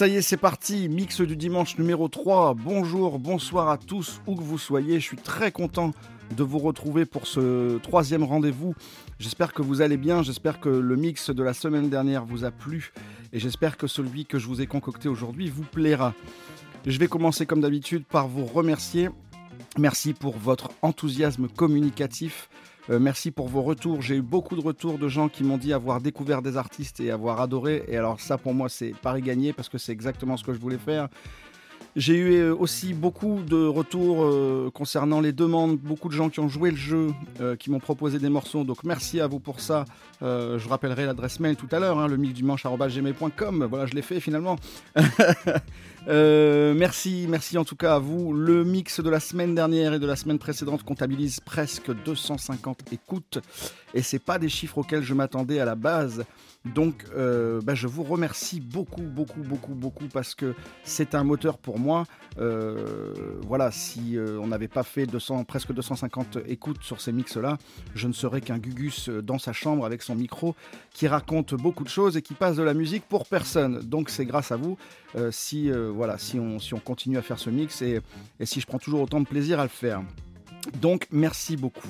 Ça y est, c'est parti, mix du dimanche numéro 3. Bonjour, bonsoir à tous, où que vous soyez. Je suis très content de vous retrouver pour ce troisième rendez-vous. J'espère que vous allez bien, j'espère que le mix de la semaine dernière vous a plu et j'espère que celui que je vous ai concocté aujourd'hui vous plaira. Je vais commencer comme d'habitude par vous remercier. Merci pour votre enthousiasme communicatif. Merci pour vos retours, j'ai eu beaucoup de retours de gens qui m'ont dit avoir découvert des artistes et avoir adoré, et alors ça pour moi c'est pari gagné parce que c'est exactement ce que je voulais faire. J'ai eu aussi beaucoup de retours concernant les demandes, beaucoup de gens qui ont joué le jeu, qui m'ont proposé des morceaux, donc merci à vous pour ça. Je rappellerai l'adresse mail tout à l'heure, hein, lemixdumanche@gmail.com, voilà je l'ai fait finalement. Merci en tout cas à vous. Le mix de la semaine dernière et de la semaine précédente comptabilise presque 250 écoutes, et c'est pas des chiffres auxquels je m'attendais à la base. Donc je vous remercie beaucoup parce que c'est un moteur pour moi. Si on n'avait pas fait presque 250 écoutes sur ces mix-là, je ne serais qu'un Gugus dans sa chambre avec son micro qui raconte beaucoup de choses et qui passe de la musique pour personne. Donc c'est grâce à vous si on continue à faire ce mix et si je prends toujours autant de plaisir à le faire. Donc merci beaucoup.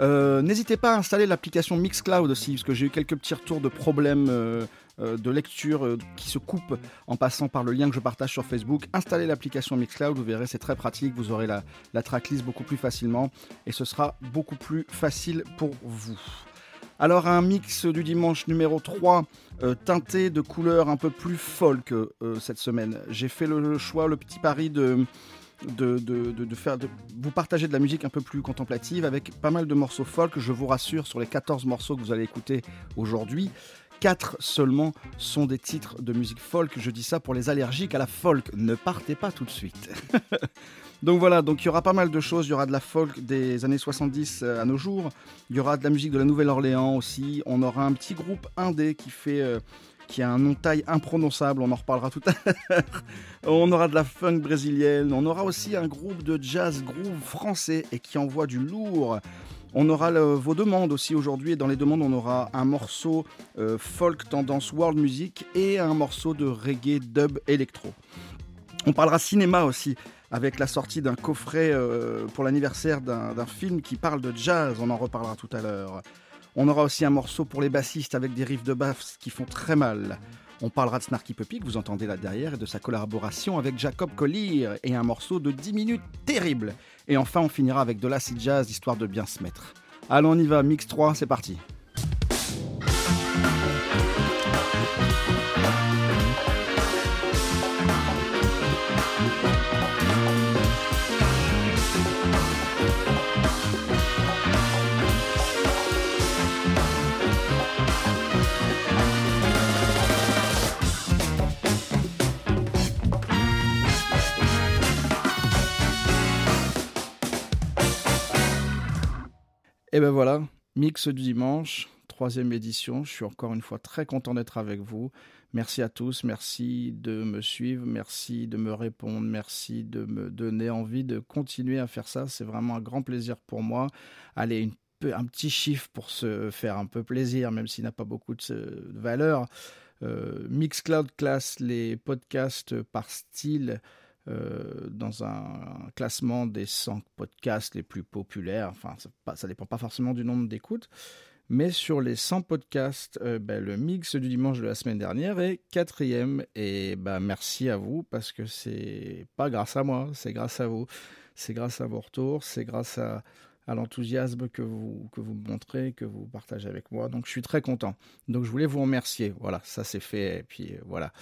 N'hésitez pas à installer l'application Mixcloud aussi, parce que j'ai eu quelques petits retours de problèmes de lecture qui se coupent en passant par le lien que je partage sur Facebook. Installez l'application Mixcloud, vous verrez, c'est très pratique, vous aurez la tracklist beaucoup plus facilement et ce sera beaucoup plus facile pour vous. Alors un mix du dimanche numéro 3 teinté de couleurs un peu plus folk cette semaine. J'ai fait le choix, le petit pari de vous partager de la musique un peu plus contemplative avec pas mal de morceaux folk. Je vous rassure, sur les 14 morceaux que vous allez écouter aujourd'hui, 4 seulement sont des titres de musique folk. Je dis ça pour les allergiques à la folk, ne partez pas tout de suite. Donc il y aura pas mal de choses, il y aura de la folk des années 70 à nos jours, il y aura de la musique de la Nouvelle-Orléans aussi, on aura un petit groupe indé qui a un nom taille imprononçable, on en reparlera tout à l'heure. On aura de la funk brésilienne, on aura aussi un groupe de jazz groove français et qui envoie du lourd. On aura vos demandes aussi aujourd'hui, et dans les demandes on aura un morceau folk tendance world music et un morceau de reggae dub électro. On parlera cinéma aussi, avec la sortie d'un coffret pour l'anniversaire d'un film qui parle de jazz, on en reparlera tout à l'heure. On aura aussi un morceau pour les bassistes avec des riffs de basse qui font très mal. On parlera de Snarky Puppy que vous entendez là derrière et de sa collaboration avec Jacob Collier et un morceau de 10 minutes terrible. Et enfin, on finira avec de l'acid jazz histoire de bien se mettre. Allons, on y va, mix 3, c'est parti. Et ben voilà, mix du dimanche, 3e édition. Je suis encore une fois très content d'être avec vous. Merci à tous, merci de me suivre, merci de me répondre, merci de me donner envie de continuer à faire ça. C'est vraiment un grand plaisir pour moi. Allez, un petit chiffre pour se faire un peu plaisir, même s'il n'a pas beaucoup de valeur. Mixcloud classe les podcasts par style. Dans un classement des 100 podcasts les plus populaires, enfin ça dépend pas forcément du nombre d'écoutes, mais sur les 100 podcasts, le mix du dimanche de la semaine dernière est 4e, et merci à vous, parce que c'est pas grâce à moi, c'est grâce à vous, c'est grâce à vos retours, c'est grâce à l'enthousiasme que vous montrez, que vous partagez avec moi, donc je suis très content, donc je voulais vous remercier, voilà, ça c'est fait, et puis voilà.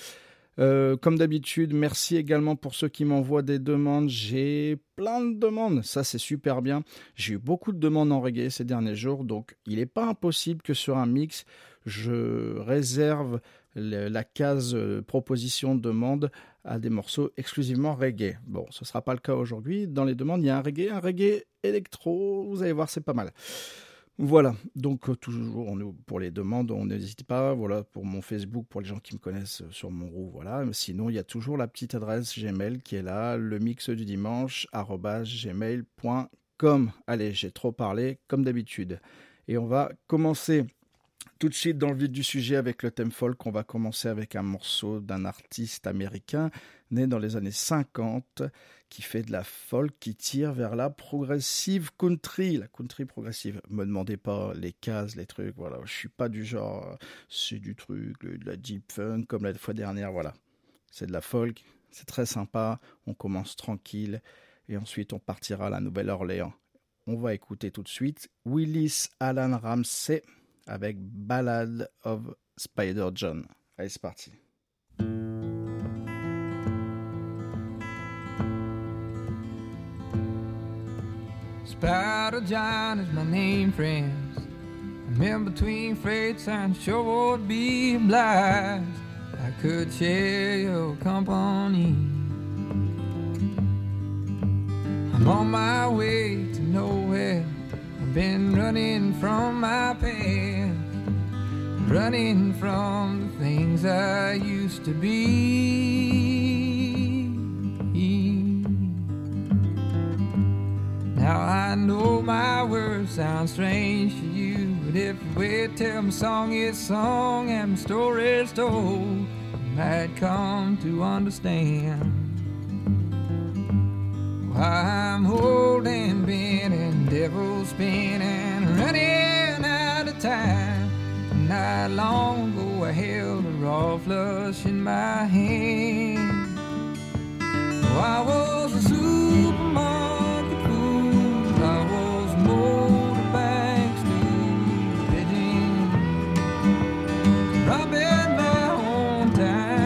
Comme d'habitude, merci également pour ceux qui m'envoient des demandes. J'ai plein de demandes, ça c'est super bien. J'ai eu beaucoup de demandes en reggae ces derniers jours, donc il n'est pas impossible que sur un mix, je réserve la case proposition demande à des morceaux exclusivement reggae. Bon, ce ne sera pas le cas aujourd'hui. Dans les demandes, il y a un reggae électro, vous allez voir, c'est pas mal. Voilà, donc toujours pour les demandes, on n'hésite pas, voilà, pour mon Facebook, pour les gens qui me connaissent sur mon roux, voilà. Sinon, il y a toujours la petite adresse Gmail qui est là, lemixdudimanche@gmail.com. Allez, j'ai trop parlé, comme d'habitude. Et on va commencer tout de suite dans le vif du sujet avec le thème folk. On va commencer avec un morceau d'un artiste américain né dans les années 50 qui fait de la folk, qui tire vers la progressive country, la country progressive. Me demandez pas les cases, les trucs, voilà, je suis pas du genre, c'est du truc, de la deep funk comme la fois dernière, voilà. C'est de la folk, c'est très sympa, on commence tranquille et ensuite on partira à la Nouvelle-Orléans. On va écouter tout de suite Willis Alan Ramsey avec Ballad of Spider John. Allez, c'est parti. Spider John is my name, friends. I'm in between fates and sure would be obliged. I could share your company. I'm on my way to nowhere. I've been running from my past, running from the things I used to be. Now I know my words sound strange to you, but if you wait till my song is sung and my story is told, you might come to understand. I'm holding, bending, devil spinning, running out of time. Not long ago I held a raw flush in my hand. Oh, I was a supermarket fool, I was motorbank school pigeon, robbing my own time.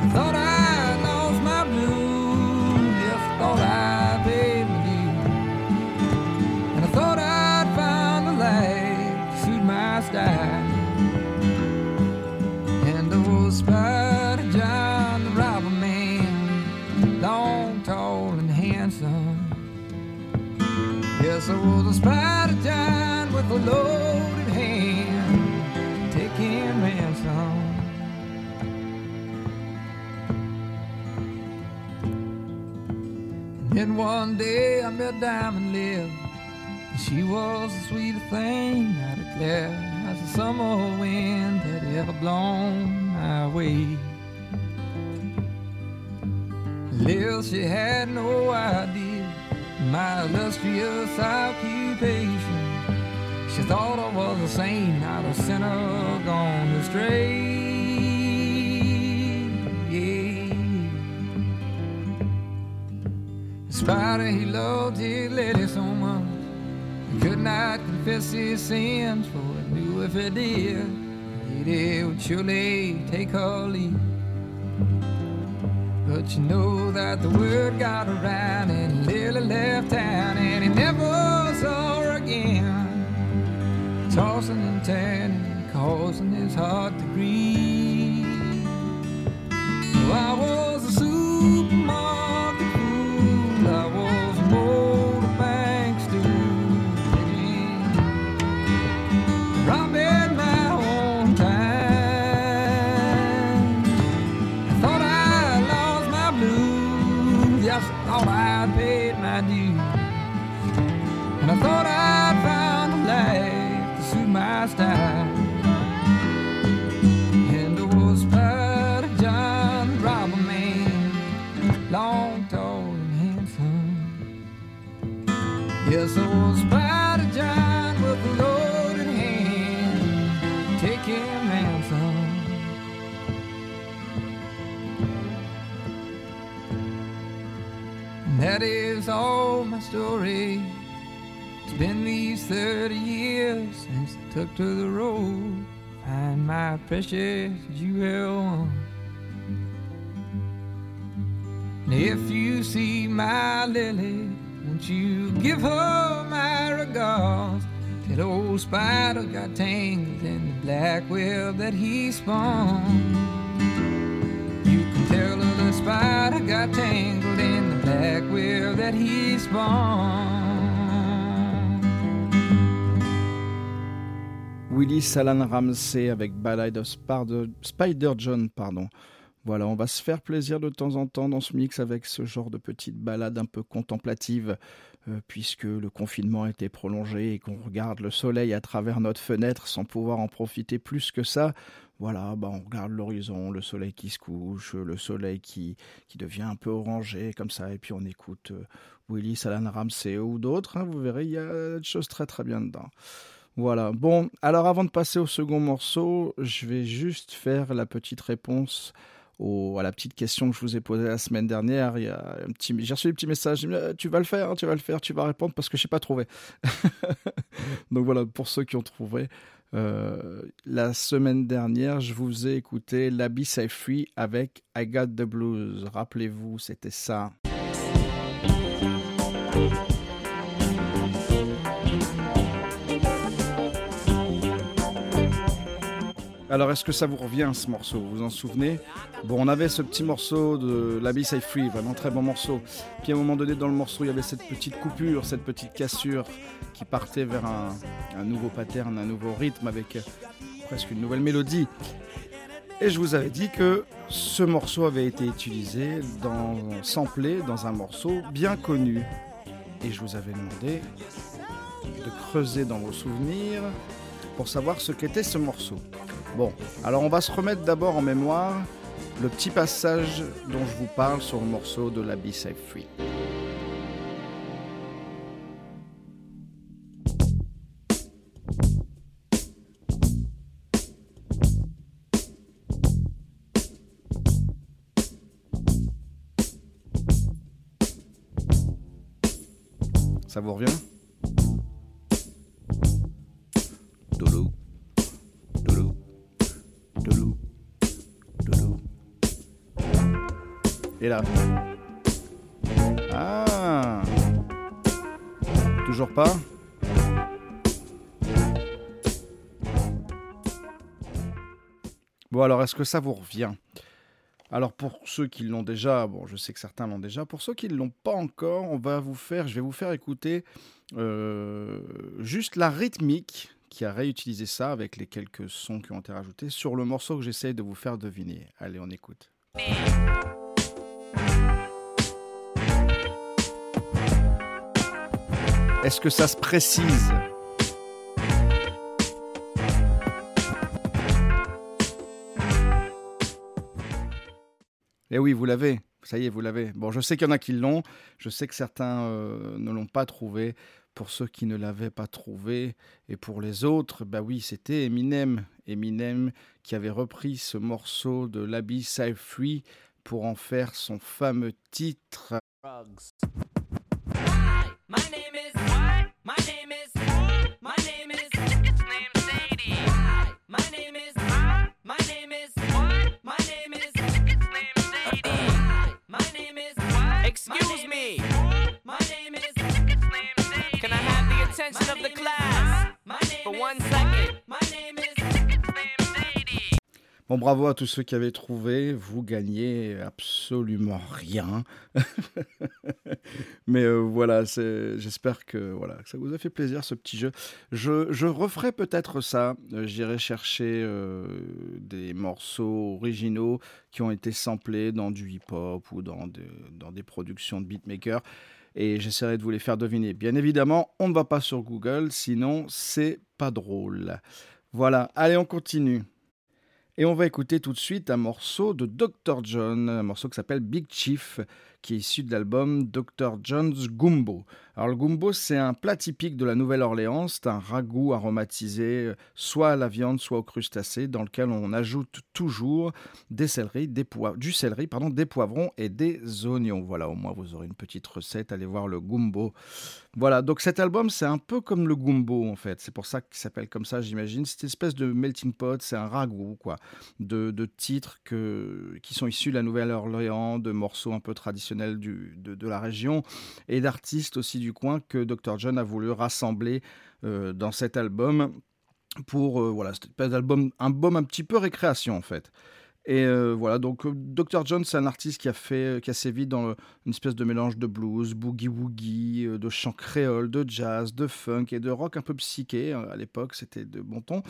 I thought and old Spider John, the robber man, long, tall, and handsome. Yes, I was a Spider John with a loaded hand, taking ransom. And then one day I met Diamond Lil, and she was the sweetest thing I declare. As the summer wind had ever blown my way. Lil, she had no idea my illustrious occupation. She thought I was a saint, not a sinner gone astray. Yeah. Spider, he loved his lady so much, he could not confess his sins for. Knew if it did, it would surely take her leave. But you know that the word got around and Lily left town and he never saw her again. Tossing and turning, causing his heart to grieve. So I was a supermarket fool, I was more. I thought I'd found a life to suit my style. And old Spider John, the robber man, long, tall, and handsome. Yes, old Spider John with a loaded hand, taking ransom. And that is all my story. Been these 30 years since I took to the road, find my precious jewel. And if you see my Lily, won't you give her my regards? That old spider got tangled in the black web that he spun. You can tell her the spider got tangled in the black web that he spun. Willis Alan Ramsey avec Ballad of Spider John. Voilà, on va se faire plaisir de temps en temps dans ce mix avec ce genre de petite balade un peu contemplative, puisque le confinement a été prolongé et qu'on regarde le soleil à travers notre fenêtre sans pouvoir en profiter plus que ça. Voilà, bah on regarde l'horizon, le soleil qui se couche, le soleil qui devient un peu orangé comme ça, et puis on écoute Willis Alan Ramsey ou d'autres, hein, vous verrez, il y a des choses très très bien dedans. Voilà, bon, alors avant de passer au second morceau, je vais juste faire la petite réponse à la petite question que je vous ai posée la semaine dernière. J'ai reçu des petits messages, tu vas le faire, tu vas répondre parce que je n'ai pas trouvé. Donc voilà, pour ceux qui ont trouvé... la semaine dernière, je vous ai écouté Labi Siffre avec I Got the Blues. Rappelez-vous, c'était ça. Alors, est-ce que ça vous revient ce morceau ? Vous vous en souvenez ? Bon, on avait ce petit morceau de Labi Siffre, vraiment très bon morceau. Puis à un moment donné, dans le morceau, il y avait cette petite coupure, cette petite cassure qui partait vers un nouveau pattern, un nouveau rythme avec presque une nouvelle mélodie. Et je vous avais dit que ce morceau avait été utilisé, samplé dans un morceau bien connu. Et je vous avais demandé de creuser dans vos souvenirs pour savoir ce qu'était ce morceau. Bon, alors on va se remettre d'abord en mémoire le petit passage dont je vous parle sur le morceau de Labi Siffre. Ça vous revient ? Et là. Ah. Toujours pas ? Bon, alors, est-ce que ça vous revient ? Alors, pour ceux qui l'ont déjà, bon, je sais que certains l'ont déjà. Pour ceux qui ne l'ont pas encore, je vais vous faire écouter juste la rythmique qui a réutilisé ça avec les quelques sons qui ont été rajoutés sur le morceau que j'essaye de vous faire deviner. Allez, on écoute. Est-ce que ça se précise ? Eh oui, vous l'avez. Ça y est, vous l'avez. Bon, je sais qu'il y en a qui l'ont. Je sais que certains ne l'ont pas trouvé. Pour ceux qui ne l'avaient pas trouvé et pour les autres, bah oui, c'était Eminem. Eminem qui avait repris ce morceau de Labi Siffre pour en faire son fameux titre. My name is what? My name is what? My name is It's name Sadie. My name is what? My name is what? My name is It's name Sadie. My name is what? Excuse me. My name is It's name Sadie. Can I have the attention of the class for one second? My name is It's name Sadie. Bon, bravo à tous ceux qui avaient trouvé, vous gagnez absolument rien. Mais voilà, j'espère que ça vous a fait plaisir ce petit jeu. Je referai peut-être ça, j'irai chercher des morceaux originaux qui ont été samplés dans du hip-hop ou dans des productions de beatmakers. Et j'essaierai de vous les faire deviner. Bien évidemment, on ne va pas sur Google, sinon c'est pas drôle. Voilà, allez, on continue. Et on va écouter tout de suite un morceau de Dr. John, un morceau qui s'appelle Big Chief, qui est issu de l'album Dr. John's Gumbo. Alors le gumbo, c'est un plat typique de la Nouvelle-Orléans, c'est un ragoût aromatisé, soit à la viande, soit aux crustacés, dans lequel on ajoute toujours du céleri, des poivrons et des oignons. Voilà, au moins vous aurez une petite recette, allez voir le gumbo. Voilà, donc cet album, c'est un peu comme le gumbo en fait, c'est pour ça qu'il s'appelle comme ça, j'imagine. C'est une espèce de melting pot, c'est un ragoût quoi. De titres qui sont issus de la Nouvelle-Orléans, de morceaux un peu traditionnels de la région et d'artistes aussi du coin que Dr. John a voulu rassembler dans cet album pour un album un petit peu récréation en fait. Et voilà, donc Dr. John, c'est un artiste qui a sévi dans une espèce de mélange de blues, boogie-woogie, de chant créole, de jazz, de funk et de rock un peu psyché. À l'époque, c'était de bon ton.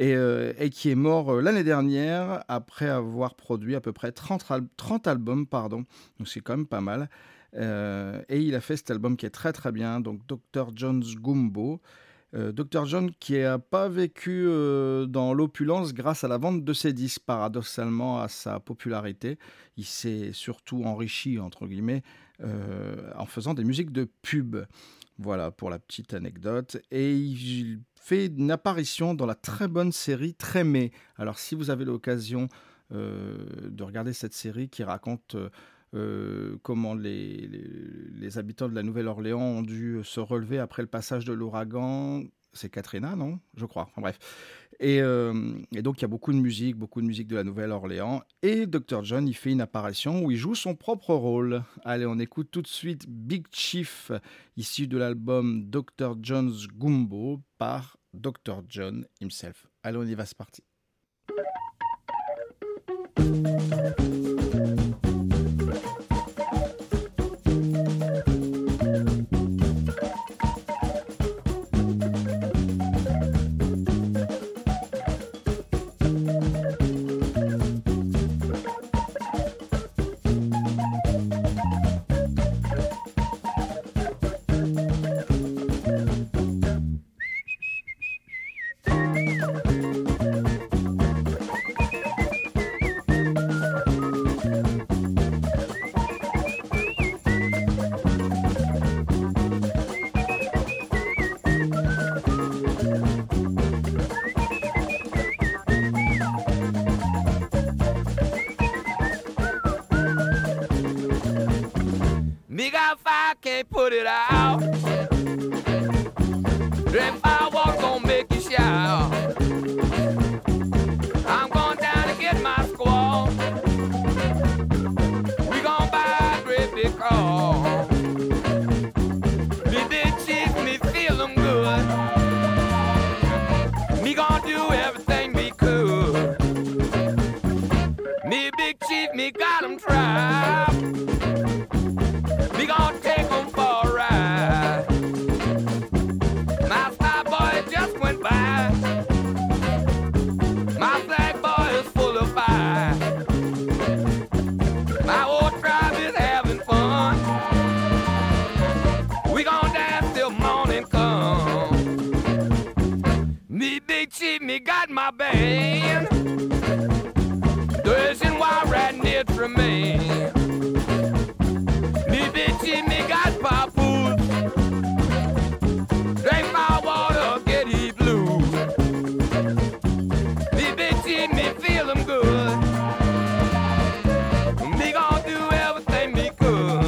et qui est mort l'année dernière après avoir produit à peu près 30 albums, pardon. Donc c'est quand même pas mal. Et il a fait cet album qui est très très bien, donc Dr. John's Gumbo. Dr. John qui n'a pas vécu dans l'opulence grâce à la vente de ses disques, paradoxalement à sa popularité. Il s'est surtout enrichi, entre guillemets, en faisant des musiques de pub. Voilà pour la petite anecdote. Et il fait une apparition dans la très bonne série Trémé. Alors si vous avez l'occasion de regarder cette série qui raconte... comment les habitants de la Nouvelle-Orléans ont dû se relever après le passage de l'ouragan. C'est Katrina, non ? Je crois. Enfin bref. Et donc, il y a beaucoup de musique de la Nouvelle-Orléans. Et Dr. John, il fait une apparition où il joue son propre rôle. Allez, on écoute tout de suite Big Chief, issu de l'album Dr. John's Gumbo par Dr. John himself. Allez, on y va, c'est parti. Put it out. If I walk, gonna make you shout. I'm going down to get my squall. We gonna buy a great big car. Me big chick, me feeling good. Me gonna do everything me could. Me big chick, me got 'em trapped. Me got my band, the reason why right near to me. Me bitchy, me got papoose, drink my water, get he blue. Me bitchy, me feelin' good, me gon' do everything me could.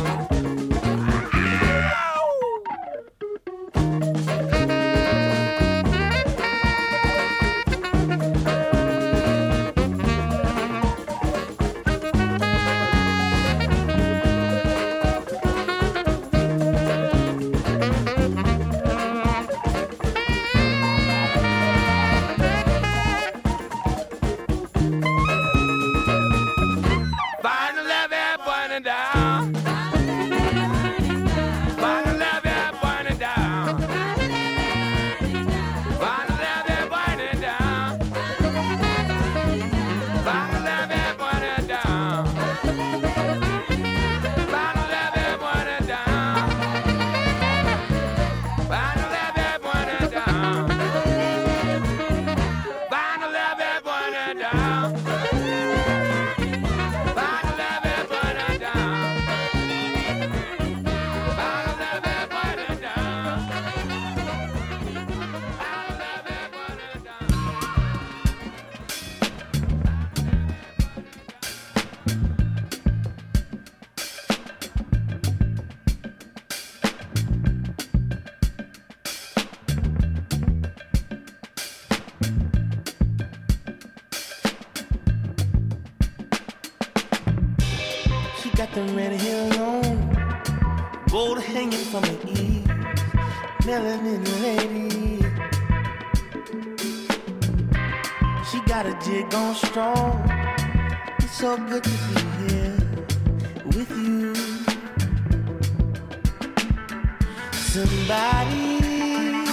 Somebody's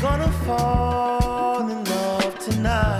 gonna fall in love tonight.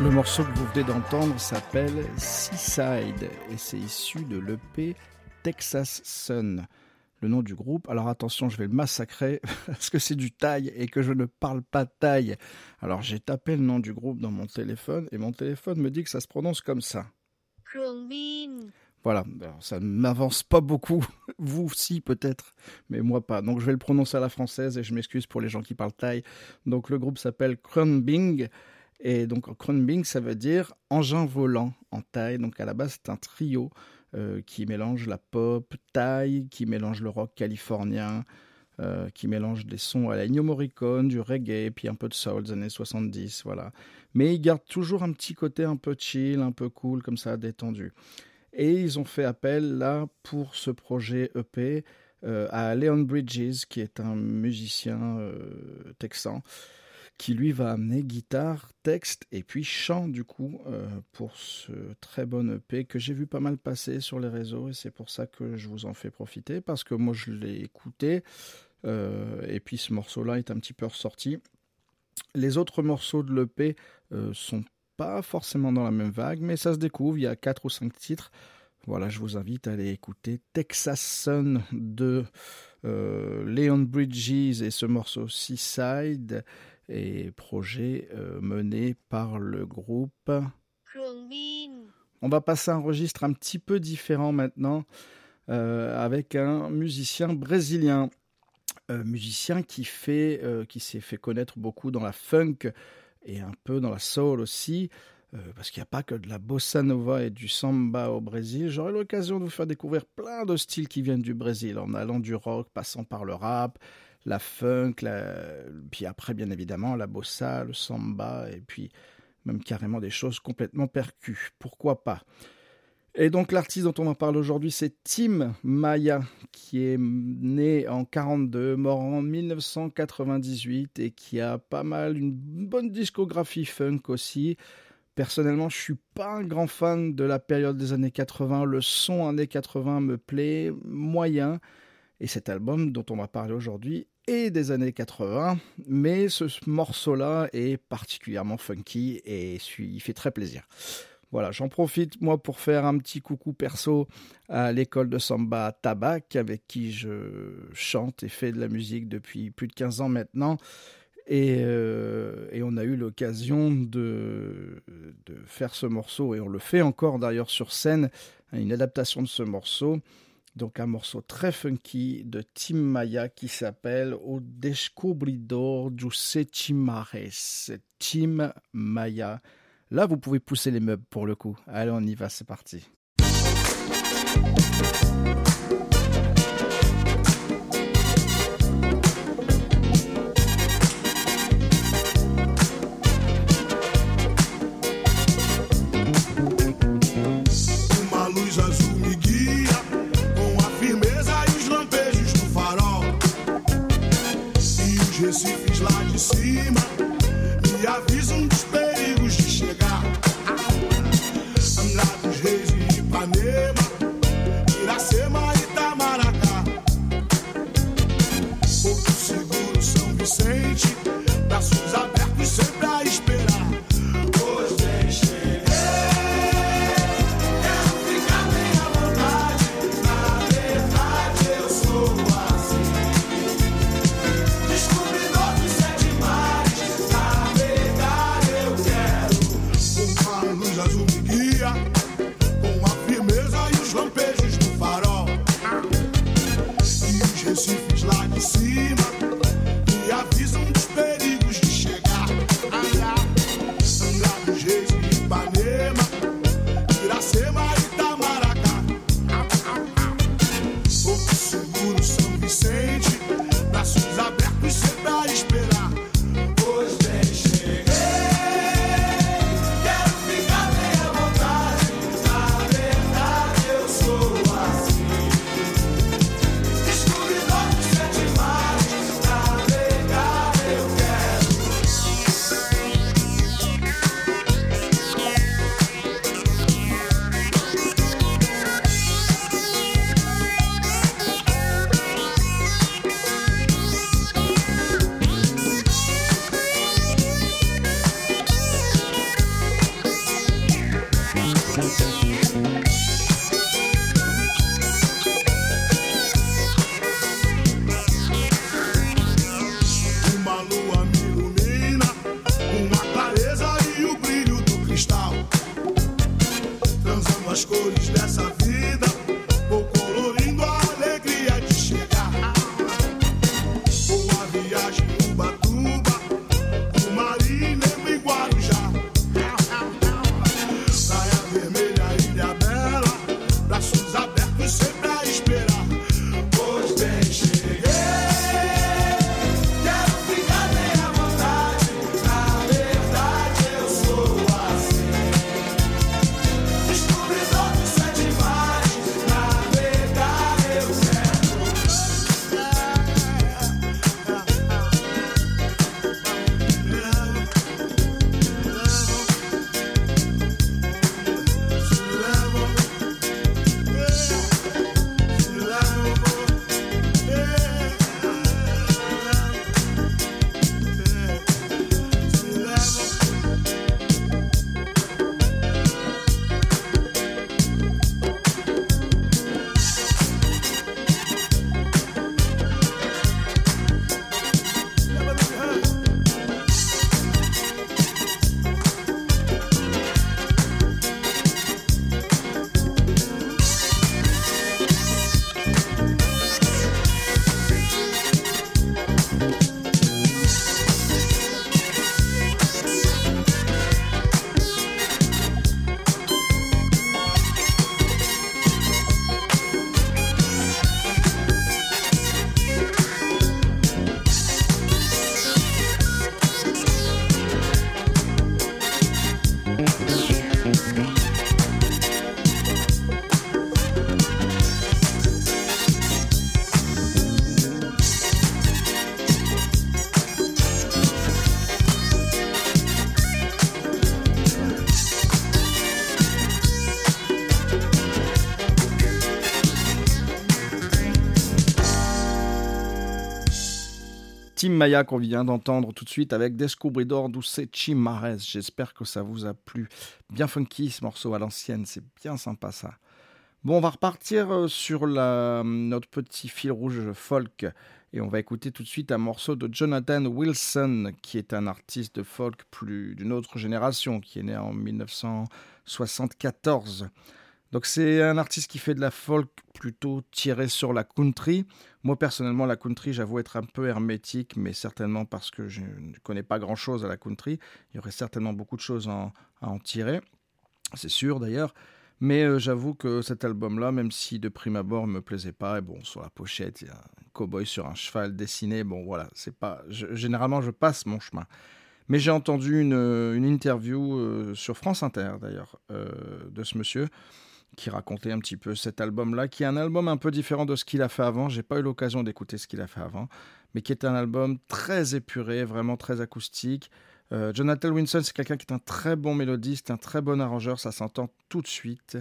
Le morceau que vous venez d'entendre s'appelle Seaside et c'est issu de l'EP Texas Sun, le nom du groupe. Alors attention, je vais le massacrer parce que c'est du thaï et que je ne parle pas thaï. Alors j'ai tapé le nom du groupe dans mon téléphone et mon téléphone me dit que ça se prononce comme ça. Crumbing. Voilà, alors ça ne m'avance pas beaucoup, vous si peut-être, mais moi pas. Donc je vais le prononcer à la française et je m'excuse pour les gens qui parlent thaï. Donc le groupe s'appelle Crumbing. Et donc, Crumbing, ça veut dire engin volant en thaï. Donc, à la base, c'est un trio qui mélange la pop thaï, qui mélange le rock californien, qui mélange des sons à la Ennio Morricone, du reggae, puis un peu de soul des années 70, voilà. Mais ils gardent toujours un petit côté un peu chill, un peu cool, comme ça, détendu. Et ils ont fait appel, là, pour ce projet EP, à Leon Bridges, qui est un musicien texan, qui lui va amener guitare, texte et puis chant du coup pour ce très bon EP que j'ai vu pas mal passer sur les réseaux et c'est pour ça que je vous en fais profiter parce que moi je l'ai écouté et puis ce morceau là est un petit peu ressorti Les autres morceaux de l'EP sont pas forcément dans la même vague, mais ça se découvre, il y a 4 ou 5 titres. Voilà, je vous invite à aller écouter Texas Sun de Leon Bridges et ce morceau Seaside, et projet mené par le groupe Crumbing. On va passer à un registre un petit peu différent maintenant avec un musicien brésilien. Musicien qui s'est fait connaître beaucoup dans la funk et un peu dans la soul aussi, parce qu'il n'y a pas que de la bossa nova et du samba au Brésil. J'aurai l'occasion de vous faire découvrir plein de styles qui viennent du Brésil, en allant du rock, passant par le rap, la funk, puis après bien évidemment la bossa, le samba, et puis même carrément des choses complètement percus, pourquoi pas. Et donc l'artiste dont on en parle aujourd'hui, c'est Tim Maya, qui est né en 1942, mort en 1998 et qui a pas mal, une bonne discographie funk aussi. Personnellement, je suis pas un grand fan de la période des années 80, le son années 80 me plaît moyen, et cet album dont on va parler aujourd'hui est des années 80, mais ce morceau-là est particulièrement funky et il fait très plaisir. Voilà, j'en profite, moi, pour faire un petit coucou perso à l'école de samba Tabac, avec qui je chante et fais de la musique depuis plus de 15 ans maintenant. Et on a eu l'occasion de faire ce morceau, et on le fait encore d'ailleurs sur scène, une adaptation de ce morceau. Donc un morceau très funky de Tim Maya qui s'appelle « O Descobridor du Setimares », Tim Maya. Là, vous pouvez pousser les meubles pour le coup. Allez, on y va, c'est parti. Tim Maya qu'on vient d'entendre tout de suite avec Descubridor Dulce Chimares. J'espère que ça vous a plu. Bien funky ce morceau à l'ancienne, c'est bien sympa ça. Bon, on va repartir sur notre petit fil rouge folk et on va écouter tout de suite un morceau de Jonathan Wilson qui est un artiste de folk plus d'une autre génération qui est né en 1974. Donc c'est un artiste qui fait de la folk plutôt tirée sur la country. Moi personnellement la country j'avoue être un peu hermétique, mais certainement parce que je ne connais pas grand chose à la country. Il y aurait certainement beaucoup de choses à en tirer, c'est sûr d'ailleurs. Mais j'avoue que cet album là, même si de prime abord il me plaisait pas, et bon sur la pochette il y a un cow-boy sur un cheval dessiné, bon voilà, c'est pas. Généralement je passe mon chemin. Mais j'ai entendu une interview sur France Inter d'ailleurs de ce monsieur, qui racontait un petit peu cet album-là, qui est un album un peu différent de ce qu'il a fait avant. J'ai pas eu l'occasion d'écouter ce qu'il a fait avant, mais qui est un album très épuré, vraiment très acoustique. Jonathan Wilson, c'est quelqu'un qui est un très bon mélodiste, un très bon arrangeur, ça s'entend tout de suite.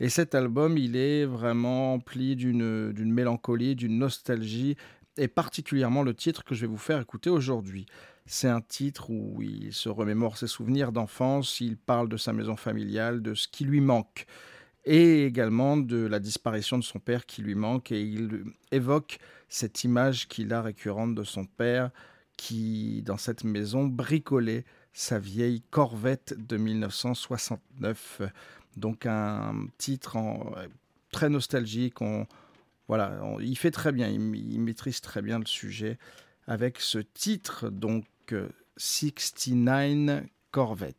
Et cet album, il est vraiment empli d'une mélancolie, d'une nostalgie, et particulièrement le titre que je vais vous faire écouter aujourd'hui. C'est un titre où il se remémore ses souvenirs d'enfance, il parle de sa maison familiale, de ce qui lui manque, et également de la disparition de son père qui lui manque, et il évoque cette image qu'il a récurrente de son père qui, dans cette maison, bricolait sa vieille Corvette de 1969. Donc un titre très nostalgique, il fait très bien, il maîtrise très bien le sujet avec ce titre, donc 69 Corvette.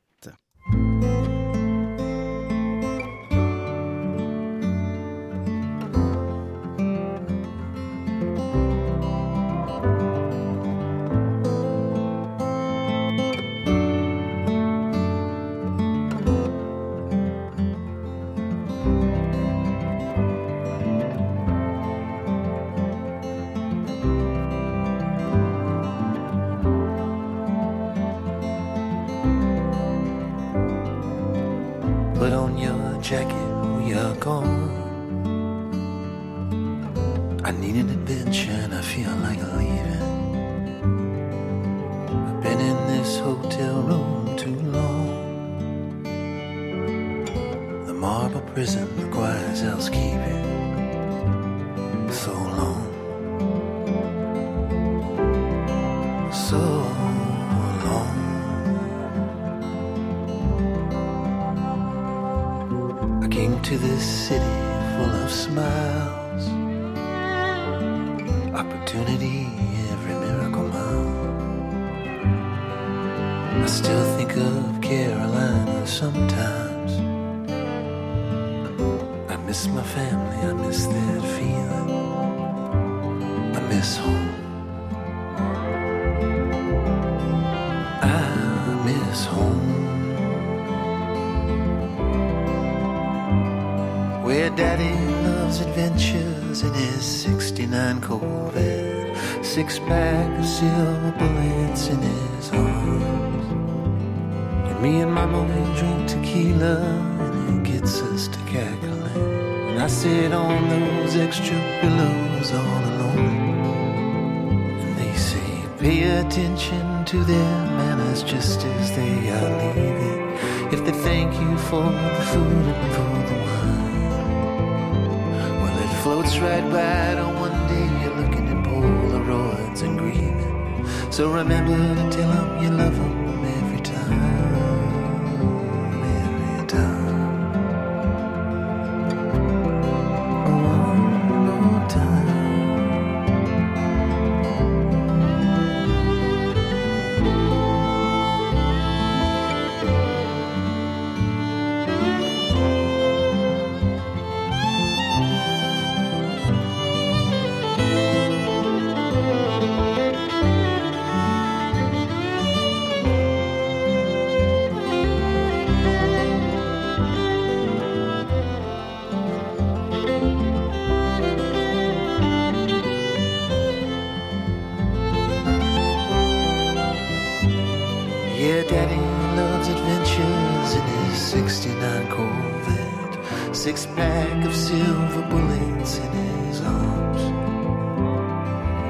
69 Corvette, six-pack of silver bullets in his arms.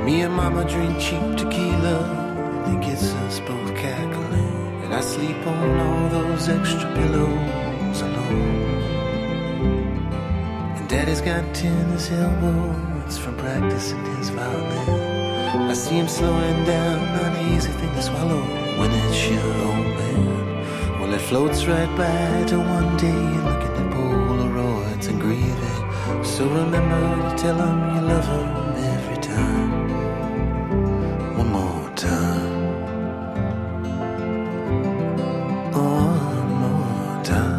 Me and Mama drink cheap tequila, and it gets us both cackling. And I sleep on all those extra pillows alone. And Daddy's got tennis elbows from practicing his violin. I see him slowing down, not an easy thing to swallow when it's your old man. Well, it floats right by to one day you're looking at Polaroids and grieving. So remember to tell him you love him every time. One more time. One more time.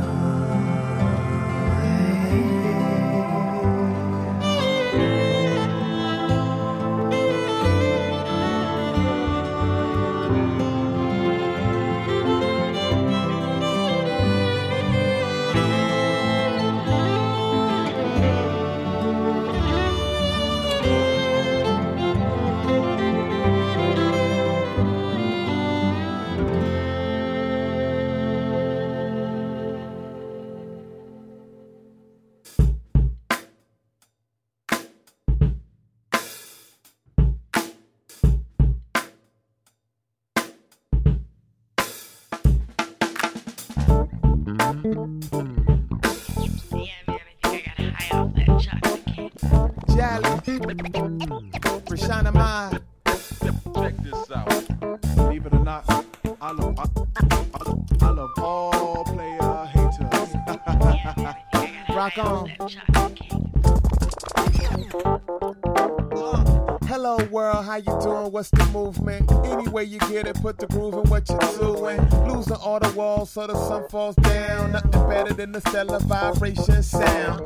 Hello world, how you doing? What's the movement? Any way you get it, put the groove in what you're doing. Losing all the walls so the sun falls down. Nothing better than the stellar vibration sound.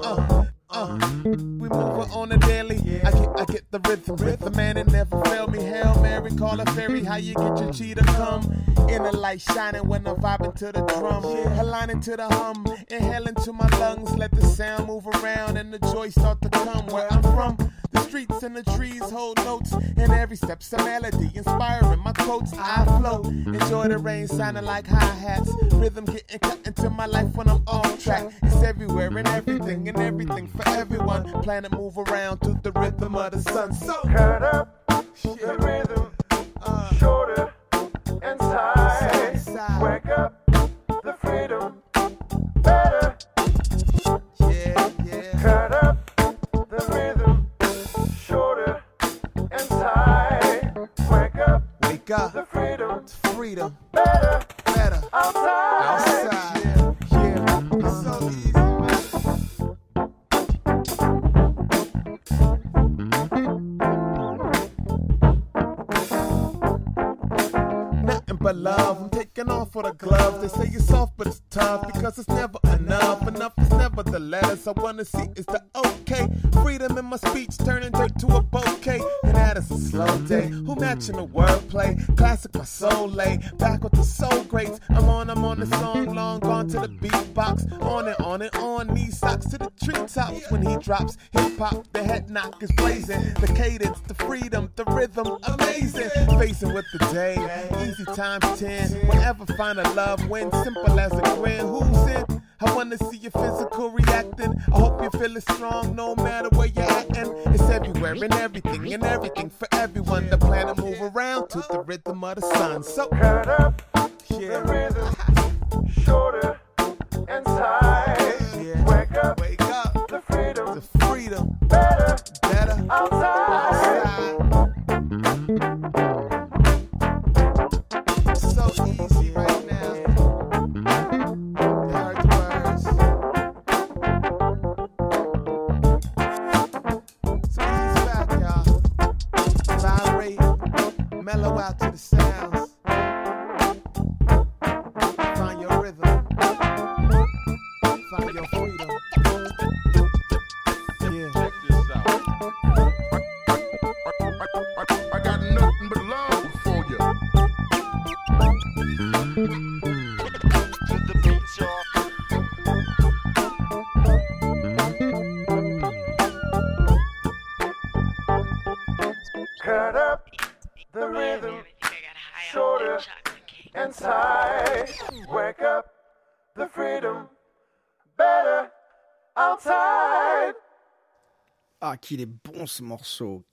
We moving on the daily. I get the rhythm. The man that never failed me. Hail Mary, call a fairy. How you get your cheetah come? Inner light shining when I'm vibing to the drum. Aligning to the hum. Inhaling to my lungs. Let the sound move around and the joy start to come. Where I'm from, the streets and the trees hold notes. And every step's a melody. Inspiring my coats. I float. Enjoy the rain sounding like hi-hats. Rhythm getting cut into my life when I'm off track. It's everywhere and everything for everyone. Planet move around to the rhythm of the sun. So cut up, shit. The rhythm, shorter and tight. Wake up, the freedom, better. Yeah. Cut up, the rhythm, shorter and tight. Wake up, the freedom, better. Outside. Yeah. It's so easy. But love, I'm taking off for the gloves. They say it's soft, but it's tough because it's never enough. Enough is never the letters I wanna see. It's the okay. Freedom in my speech, turning dirt to a bouquet. And that is a slow day. Who matching the wordplay? Classic my soul lay. Back with the soul greats. I'm on the song long gone to the beatbox. On and on. Knee socks to the treetops. When he drops hip hop, the head knock is blazing. The cadence, the freedom, the rhythm, amazing. Facing with the day, easy time. 10. Whenever find a love win, simple as a grin. Who's in? I wanna see your physical reacting. I hope you're feeling strong no matter where you're acting. It's everywhere and everything for everyone. The planet move around to the rhythm of the sun. So cut up, the rhythm, shorter and tight. Wake up, the freedom, better, outside. Easy right now. Yeah. Hard words. So ease back, y'all. Vibrate, mellow out to the sounds. Find your rhythm. Find your freedom. Yeah. Check this out. I got nothing but love for you. To the beach, y'all. Cut up the rhythm, shorter and tight. Wake up the freedom. freedom, better outside. Ah, qu'il est bon ce morceau,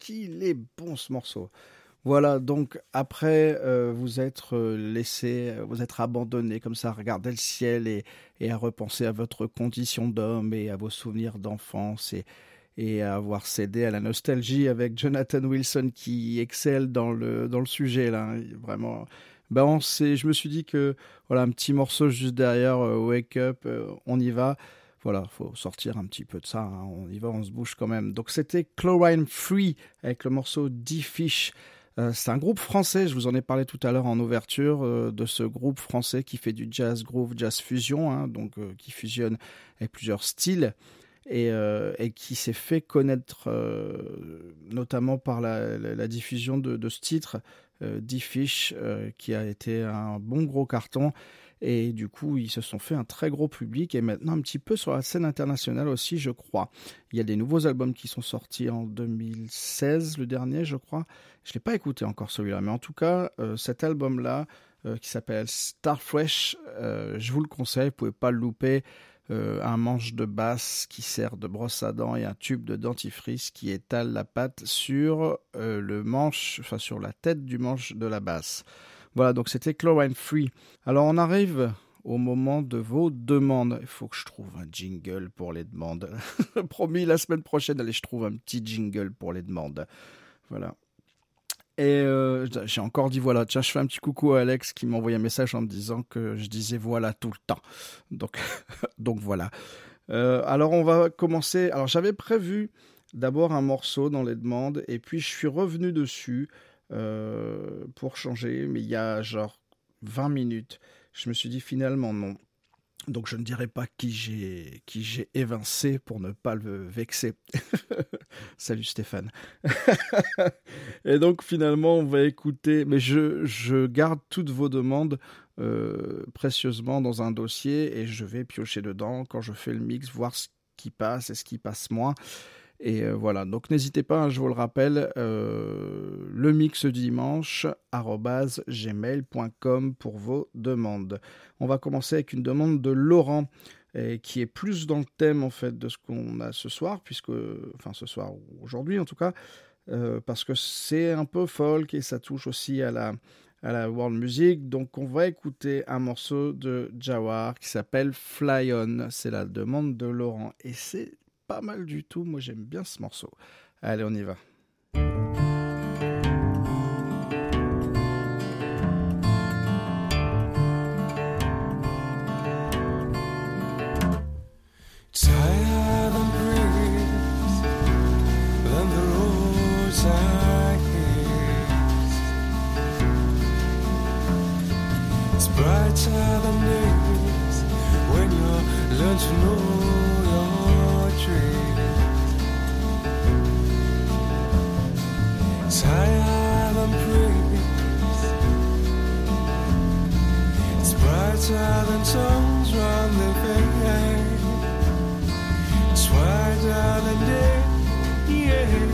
Voilà, donc après vous être laissé, vous être abandonné comme ça à regarder le ciel et à repenser à votre condition d'homme et à vos souvenirs d'enfance et à avoir cédé à la nostalgie avec Jonathan Wilson qui excelle dans le sujet là, hein, vraiment. Ben je me suis dit que voilà un petit morceau juste derrière Wake Up, on y va. Voilà, faut sortir un petit peu de ça, hein, on y va, on se bouge quand même. Donc c'était Chlorine Free avec le morceau D-Fish. C'est un groupe français, je vous en ai parlé tout à l'heure en ouverture, de ce groupe français qui fait du jazz groove, jazz fusion, hein, donc qui fusionne avec plusieurs styles et qui s'est fait connaître notamment par la diffusion de ce titre, D-Fish, qui a été un bon gros carton. Et du coup, ils se sont fait un très gros public et maintenant un petit peu sur la scène internationale aussi, je crois. Il y a des nouveaux albums qui sont sortis en 2016, le dernier, je crois. Je ne l'ai pas écouté encore celui-là, mais en tout cas, cet album-là, qui s'appelle Starfresh, je vous le conseille, vous ne pouvez pas le louper. Un manche de basse qui sert de brosse à dents et un tube de dentifrice qui étale la pâte sur le manche, enfin sur la tête du manche de la basse. Voilà, donc c'était Chlorine Free. Alors, on arrive au moment de vos demandes. Il faut que je trouve un jingle pour les demandes. Promis, la semaine prochaine, allez, je trouve un petit jingle pour les demandes. Voilà. Et j'ai encore dit voilà. Tiens, je fais un petit coucou à Alex qui m'a envoyé un message en me disant que je disais voilà tout le temps. Donc, donc voilà. Alors, on va commencer. Alors, j'avais prévu d'abord un morceau dans les demandes et puis je suis revenu dessus. Pour changer, mais il y a genre 20 minutes, je me suis dit finalement non. Donc je ne dirai pas qui j'ai évincé pour ne pas le vexer. Salut Stéphane. Et donc finalement on va écouter, mais je garde toutes vos demandes précieusement dans un dossier et je vais piocher dedans quand je fais le mix, voir ce qui passe et ce qui passe moins. Et voilà, donc n'hésitez pas, hein, je vous le rappelle, le mix dimanche @gmail.com pour vos demandes. On va commencer avec une demande de Laurent, qui est plus dans le thème en fait de ce qu'on a ce soir, puisque, enfin ce soir ou aujourd'hui en tout cas, parce que c'est un peu folk et ça touche aussi à la world music. Donc on va écouter un morceau de Jawar qui s'appelle Fly On. C'est la demande de Laurent et c'est pas mal du tout, moi j'aime bien ce morceau. Allez, on y va. Higher than praise, it's brighter than tongues round the bay, it's wider than day, yes, and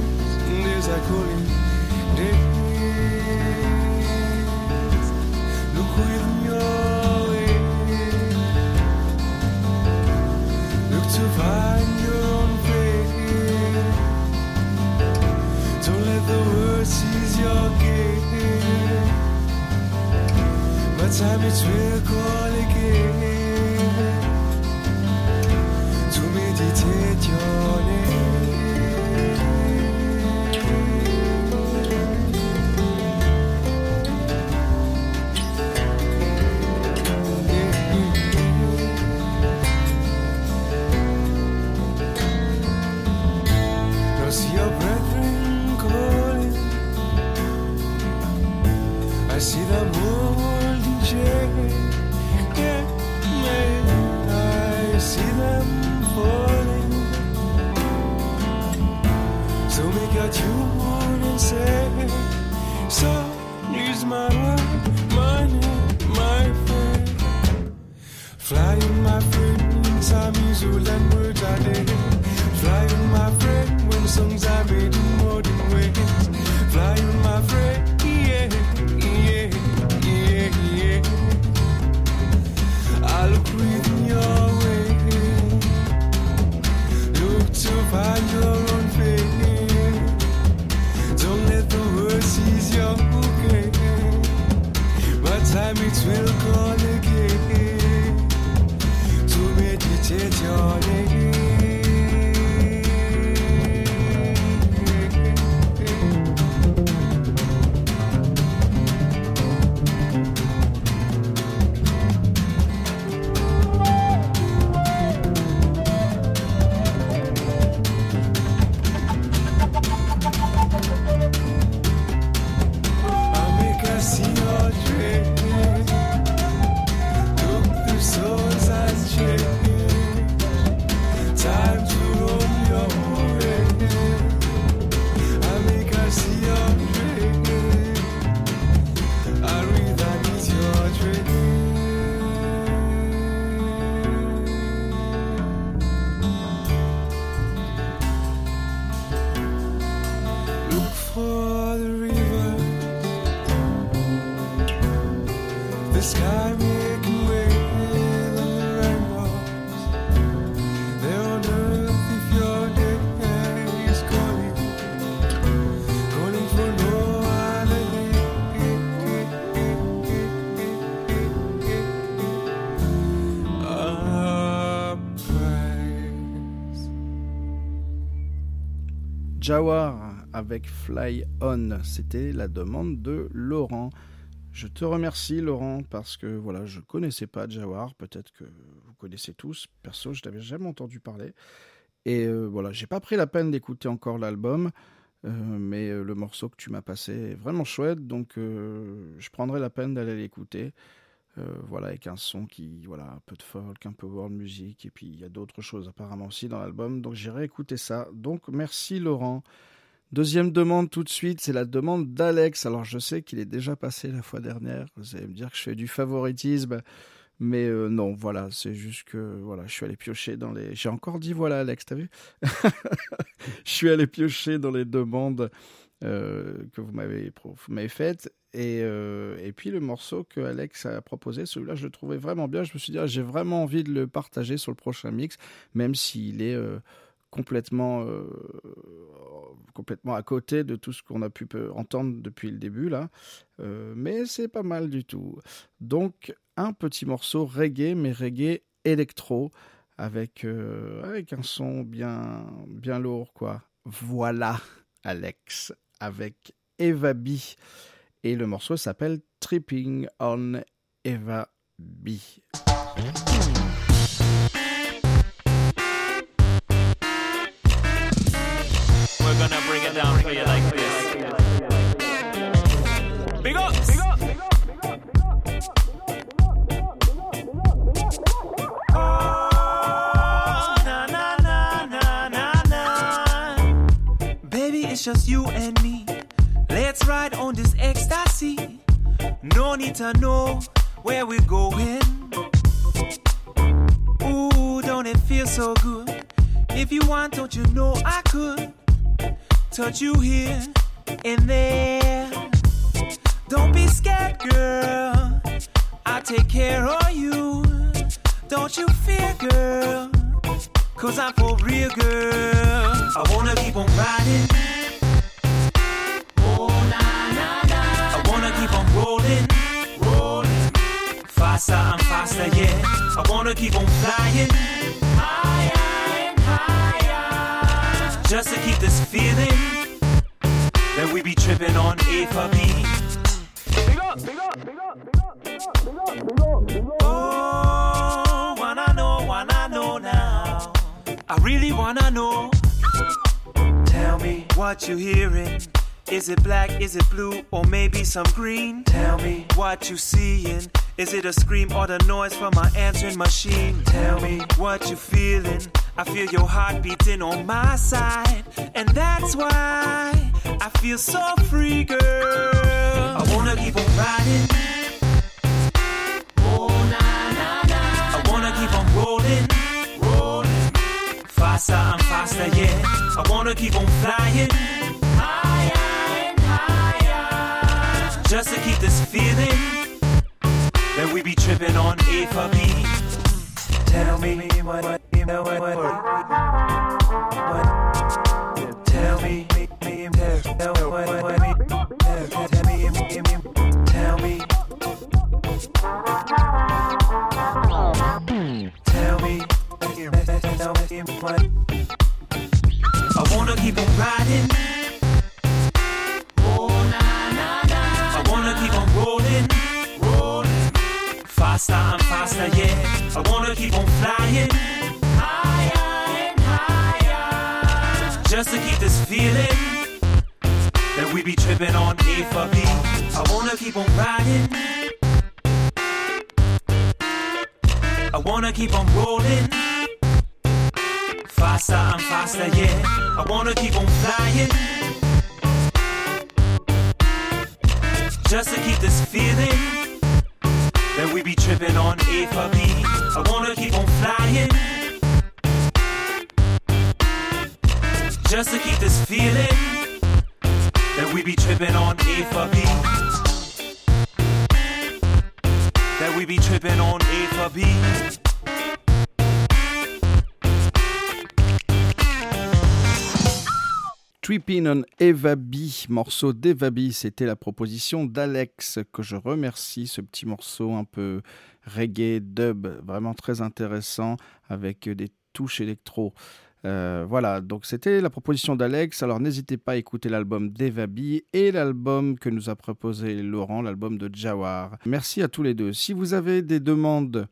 days are calling days, look within your way, look to find your own faith, don't let the world sees your game. My time it will call again to meditate your name. Look within your did your name. Jawar avec Fly On, c'était la demande de Laurent. Je te remercie Laurent parce que voilà, je connaissais pas Jawar, peut-être que vous connaissez tous, perso je n'avais jamais entendu parler. Et voilà, j'ai pas pris la peine d'écouter encore l'album, mais le morceau que tu m'as passé est vraiment chouette, donc je prendrai la peine d'aller l'écouter. Voilà, avec un son qui, voilà, un peu de folk, un peu world music, et puis il y a d'autres choses apparemment aussi dans l'album, donc j'irai écouter ça. Donc merci Laurent. Deuxième demande tout de suite, c'est la demande d'Alex. Alors je sais qu'il est déjà passé la fois dernière, vous allez me dire que je fais du favoritisme, mais non, voilà, c'est juste que voilà, je suis allé piocher dans les... J'ai encore dit voilà Alex, t'as vu ? Je suis allé piocher dans les demandes que vous m'avez faites. Et puis le morceau que Alex a proposé, celui-là je le trouvais vraiment bien, je me suis dit ah, j'ai vraiment envie de le partager sur le prochain mix, même s'il est complètement à côté de tout ce qu'on a pu entendre depuis le début là, mais c'est pas mal du tout. Donc un petit morceau reggae, mais reggae électro, avec un son bien, bien lourd quoi. Voilà Alex avec Eva B. Et le morceau s'appelle Tripping on Eva B. We're gonna bring it down for you like this. Big up, big up. Oh, na na na na na na. Baby, it's just you and me. Let's ride on this ecstasy. No need to know where we're going. Ooh, don't it feel so good? If you want, don't you know I could touch you here and there. Don't be scared, girl. I'll take care of you. Don't you fear, girl. 'Cause I'm for real, girl. I wanna keep on riding. Faster and faster, yeah. I wanna keep on flying higher and higher, just to keep this feeling that we be tripping on A for B. Big up, big up, big up, big up, big up, big up, big up, big up. Oh, wanna know now? I really wanna know. Tell me what you hearing. Is it black, is it blue, or maybe some green? Tell me what you seeing. Is it a scream or the noise from my answering machine? Tell me what you feeling. I feel your heart beating on my side, and that's why I feel so free, girl. I wanna keep on riding. Oh na na na. I wanna keep on rolling, rolling. Faster and faster, yeah. I wanna keep on flying. Just to keep this feeling that we be tripping on A for B. Tell me what you know what. Tell me tell me down in one. I wanna keep on riding. Oh, nah, nah, nah. I wanna keep on rolling, rolling. Faster and faster, yeah. I wanna keep on flying. Higher and higher. Just to keep this feeling that we be tripping on Eva B. I wanna keep on riding. I wanna keep on rolling. Faster and faster, yeah. I wanna keep on flying. Just to keep this feeling that we be tripping on Eva B. I wanna keep on flying. Just to keep this feeling that we be tripping on Eva B. That we be tripping on Eva B. Trippin' on Eva B, morceau d'Eva B, c'était la proposition d'Alex que je remercie, ce petit morceau un peu reggae, dub, vraiment très intéressant avec des touches électro. Voilà, donc c'était la proposition d'Alex, alors n'hésitez pas à écouter l'album d'Eva B et l'album que nous a proposé Laurent, l'album de Jawar. Merci à tous les deux. Si vous avez des demandes,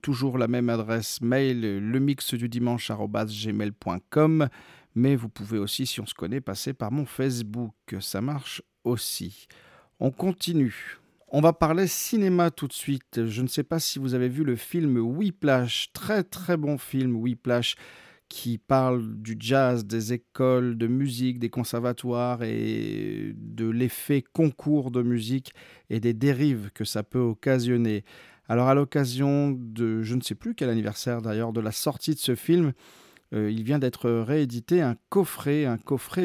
toujours la même adresse mail, lemixdudimanche@gmail.com. Mais vous pouvez aussi, si on se connaît, passer par mon Facebook. Ça marche aussi. On continue. On va parler cinéma tout de suite. Je ne sais pas si vous avez vu le film Whiplash. Très très bon film Whiplash qui parle du jazz, des écoles de musique, des conservatoires et de l'effet concours de musique et des dérives que ça peut occasionner. Alors à l'occasion de, je ne sais plus quel anniversaire d'ailleurs, de la sortie de ce film, il vient d'être réédité un coffret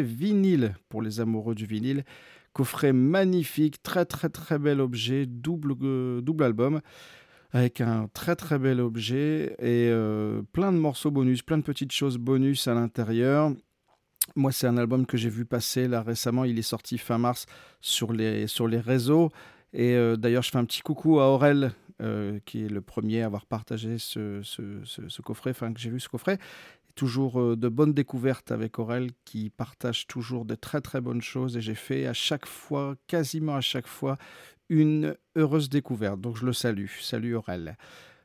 vinyle pour les amoureux du vinyle. Coffret magnifique, très très très bel objet, double album avec un très très bel objet et plein de morceaux bonus, plein de petites choses bonus à l'intérieur. Moi, c'est un album que j'ai vu passer là récemment, il est sorti fin mars sur les réseaux. Et d'ailleurs, je fais un petit coucou à Aurel, qui est le premier à avoir partagé ce coffret, enfin que j'ai vu ce coffret. Toujours de bonnes découvertes avec Aurel qui partage toujours de très très bonnes choses et j'ai fait à chaque fois, quasiment à chaque fois, une heureuse découverte. Donc je le salue. Salut Aurel.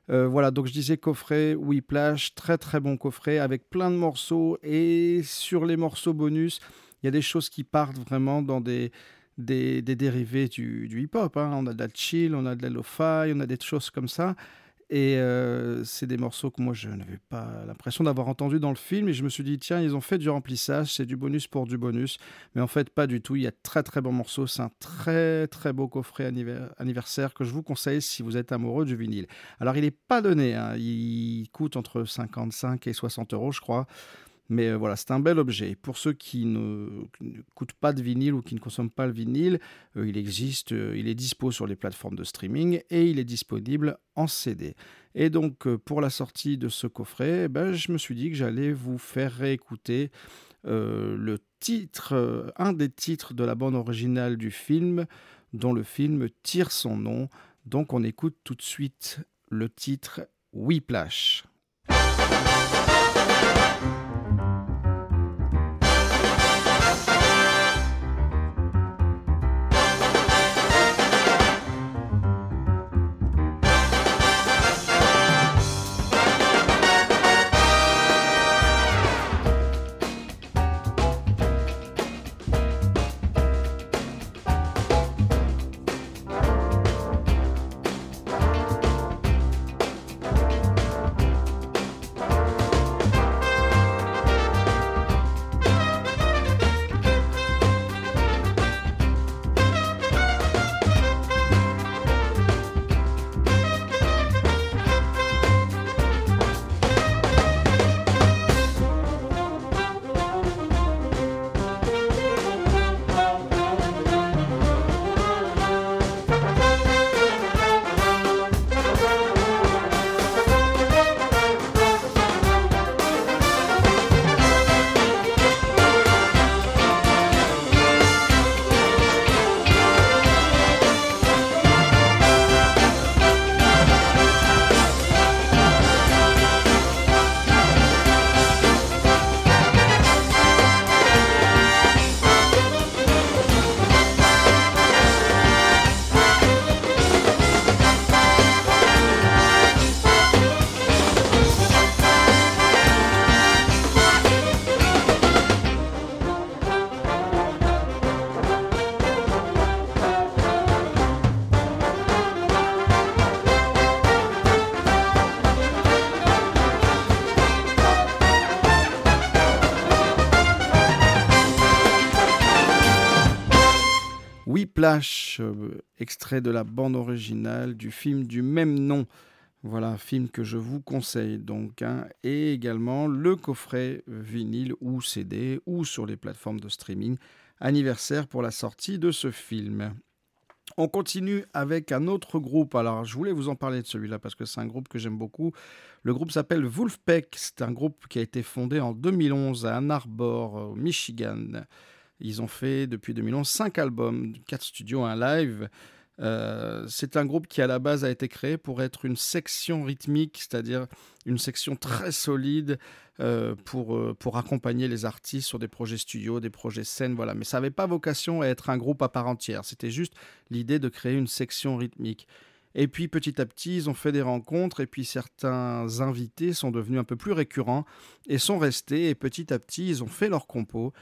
Voilà, donc je disais coffret Whiplash, très très bon coffret avec plein de morceaux et sur les morceaux bonus, il y a des choses qui partent vraiment dans des dérivés du hip-hop. Hein. On a de la chill, on a de la lo-fi, on a des choses comme ça. Et c'est des morceaux que moi, je n'avais pas l'impression d'avoir entendu dans le film. Et je me suis dit, tiens, ils ont fait du remplissage, c'est du bonus pour du bonus. Mais en fait, pas du tout. Il y a de très, très bons morceaux. C'est un très, très beau coffret anniversaire que je vous conseille si vous êtes amoureux du vinyle. Alors, il n'est pas donné. Hein. Il coûte entre 55 et 60 euros, je crois. Mais voilà, c'est un bel objet. Pour ceux qui ne coûtent pas de vinyle ou qui ne consomment pas le vinyle, il existe, il est dispo sur les plateformes de streaming et il est disponible en CD. Et donc, pour la sortie de ce coffret, je me suis dit que j'allais vous faire réécouter le titre, un des titres de la bande originale du film, dont le film tire son nom. Donc, on écoute tout de suite le titre Whiplash. Whiplash, extrait de la bande originale du film du même nom. Voilà, film que je vous conseille donc, hein, et également le coffret vinyle ou CD ou sur les plateformes de streaming, anniversaire pour la sortie de ce film. On continue avec un autre groupe. Alors, je voulais vous en parler de celui-là parce que c'est un groupe que j'aime beaucoup. Le groupe s'appelle Vulfpeck. C'est un groupe qui a été fondé en 2011 à Ann Arbor, au Michigan. Ils ont fait, depuis 2011, 5 albums, 4 studios, 1 live. C'est un groupe qui, à la base, a été créé pour être une section rythmique, c'est-à-dire une section très solide pour accompagner les artistes sur des projets studios, des projets scènes, voilà. Mais ça n'avait pas vocation à être un groupe à part entière. C'était juste l'idée de créer une section rythmique. Et puis, petit à petit, ils ont fait des rencontres et puis certains invités sont devenus un peu plus récurrents et sont restés. Et petit à petit, ils ont fait leur compos.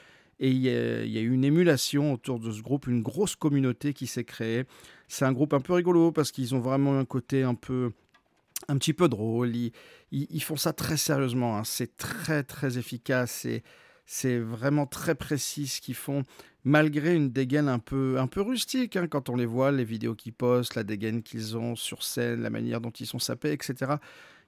Et il y a eu une émulation autour de ce groupe, une grosse communauté qui s'est créée. C'est un groupe un peu rigolo parce qu'ils ont vraiment un côté un petit peu drôle. Ils font ça très sérieusement, hein. C'est très, très efficace. C'est vraiment très précis ce qu'ils font, malgré une dégaine un peu rustique, hein, quand on les voit, les vidéos qu'ils postent, la dégaine qu'ils ont sur scène, la manière dont ils sont sapés, etc.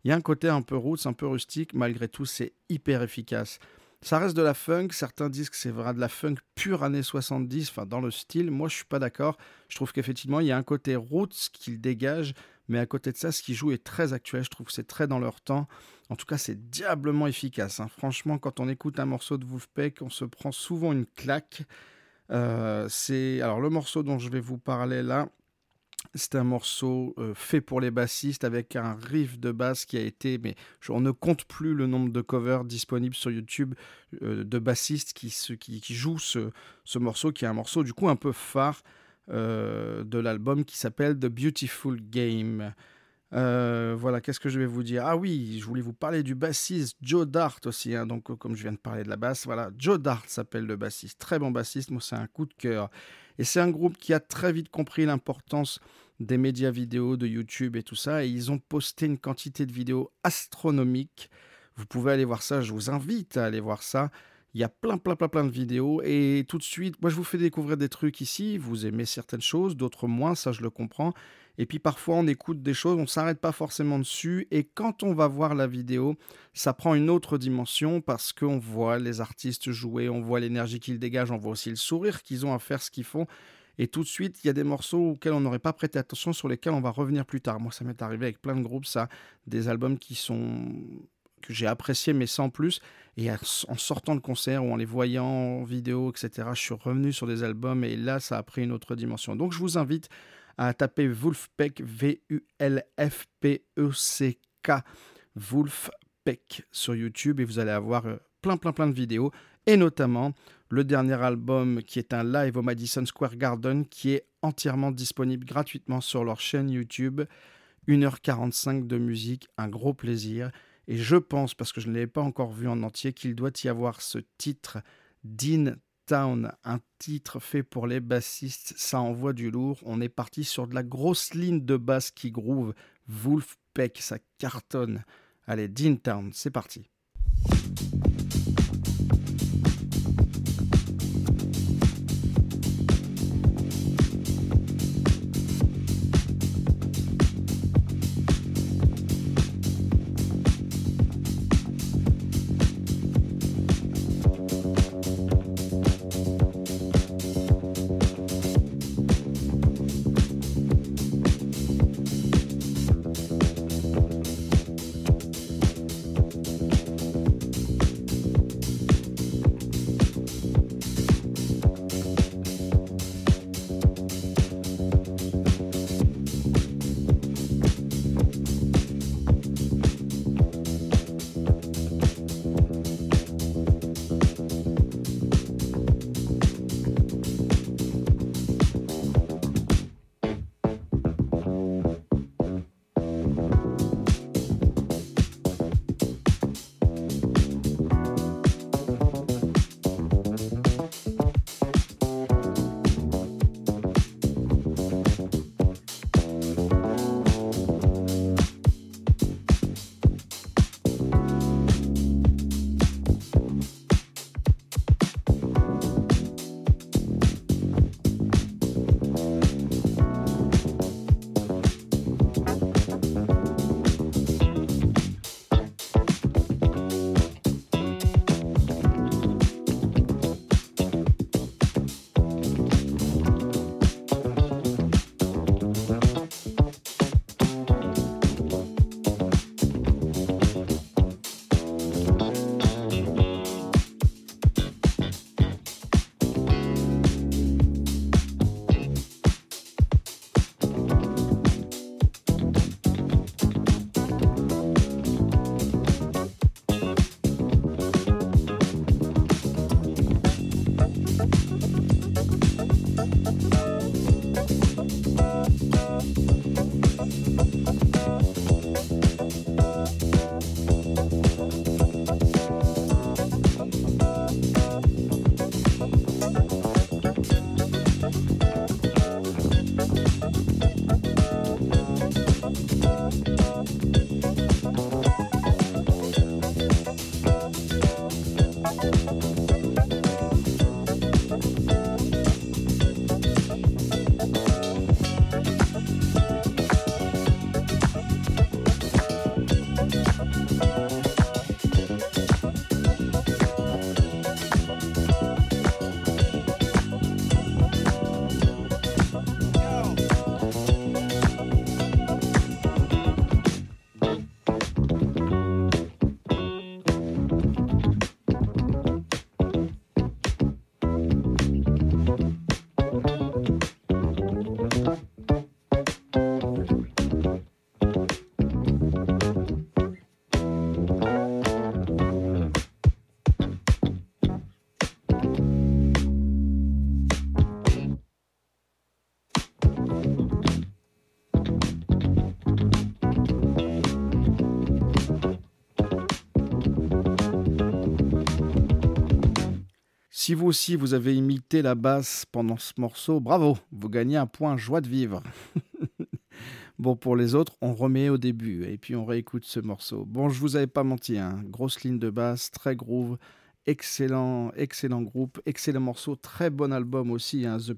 Il y a un côté un peu roots, un peu rustique. Malgré tout, c'est hyper efficace. Ça reste de la funk, certains disent que c'est vraiment de la funk pure années 70, enfin dans le style. Moi, je ne suis pas d'accord. Je trouve qu'effectivement, il y a un côté roots qu'il dégage, mais à côté de ça, ce qu'ils jouent est très actuel. Je trouve que c'est très dans leur temps. En tout cas, c'est diablement efficace, hein. Franchement, quand on écoute un morceau de Vulfpeck, on se prend souvent une claque. Alors, le morceau dont je vais vous parler là, c'est un morceau fait pour les bassistes avec un riff de basse qui a été... Mais on ne compte plus le nombre de covers disponibles sur YouTube de bassistes qui jouent ce morceau, qui est un morceau du coup un peu phare de l'album qui s'appelle The Beautiful Game. Voilà, qu'est-ce que je vais vous dire ? Ah oui, je voulais vous parler du bassiste Joe Dart aussi, hein, donc comme je viens de parler de la basse, voilà, Joe Dart s'appelle le bassiste, très bon bassiste, moi c'est un coup de cœur. Et c'est un groupe qui a très vite compris l'importance des médias vidéo, de YouTube et tout ça, et ils ont posté une quantité de vidéos astronomiques. Vous pouvez aller voir ça, je vous invite à aller voir ça. Il y a plein de vidéos et tout de suite, moi je vous fais découvrir des trucs ici, vous aimez certaines choses, d'autres moins, ça je le comprends. Et puis parfois on écoute des choses, on ne s'arrête pas forcément dessus et quand on va voir la vidéo, ça prend une autre dimension parce qu'on voit les artistes jouer, on voit l'énergie qu'ils dégagent, on voit aussi le sourire qu'ils ont à faire ce qu'ils font. Et tout de suite, il y a des morceaux auxquels on n'aurait pas prêté attention, sur lesquels on va revenir plus tard. Moi ça m'est arrivé avec plein de groupes, ça, des albums que j'ai apprécié mais sans plus, et en sortant de concert ou en les voyant en vidéo, etc., je suis revenu sur des albums et là ça a pris une autre dimension. Donc je vous invite à taper Vulfpeck, V-U-L-F-P-E-C-K, Vulfpeck sur YouTube et vous allez avoir plein de vidéos, et notamment le dernier album qui est un live au Madison Square Garden qui est entièrement disponible gratuitement sur leur chaîne YouTube. 1h45 de musique, un gros plaisir. Et je pense, parce que je ne l'ai pas encore vu en entier, qu'il doit y avoir ce titre Dean Town, un titre fait pour les bassistes. Ça envoie du lourd. On est parti sur de la grosse ligne de basse qui groove. Vulfpeck, ça cartonne. Allez, Dean Town, c'est parti. Si vous aussi, vous avez imité la basse pendant ce morceau, bravo, vous gagnez un point joie de vivre. Bon, pour les autres, on remet au début et puis on réécoute ce morceau. Bon, je vous avais pas menti, hein. Grosse ligne de basse, très groove, excellent, excellent groupe, excellent morceau, très bon album aussi, hein, The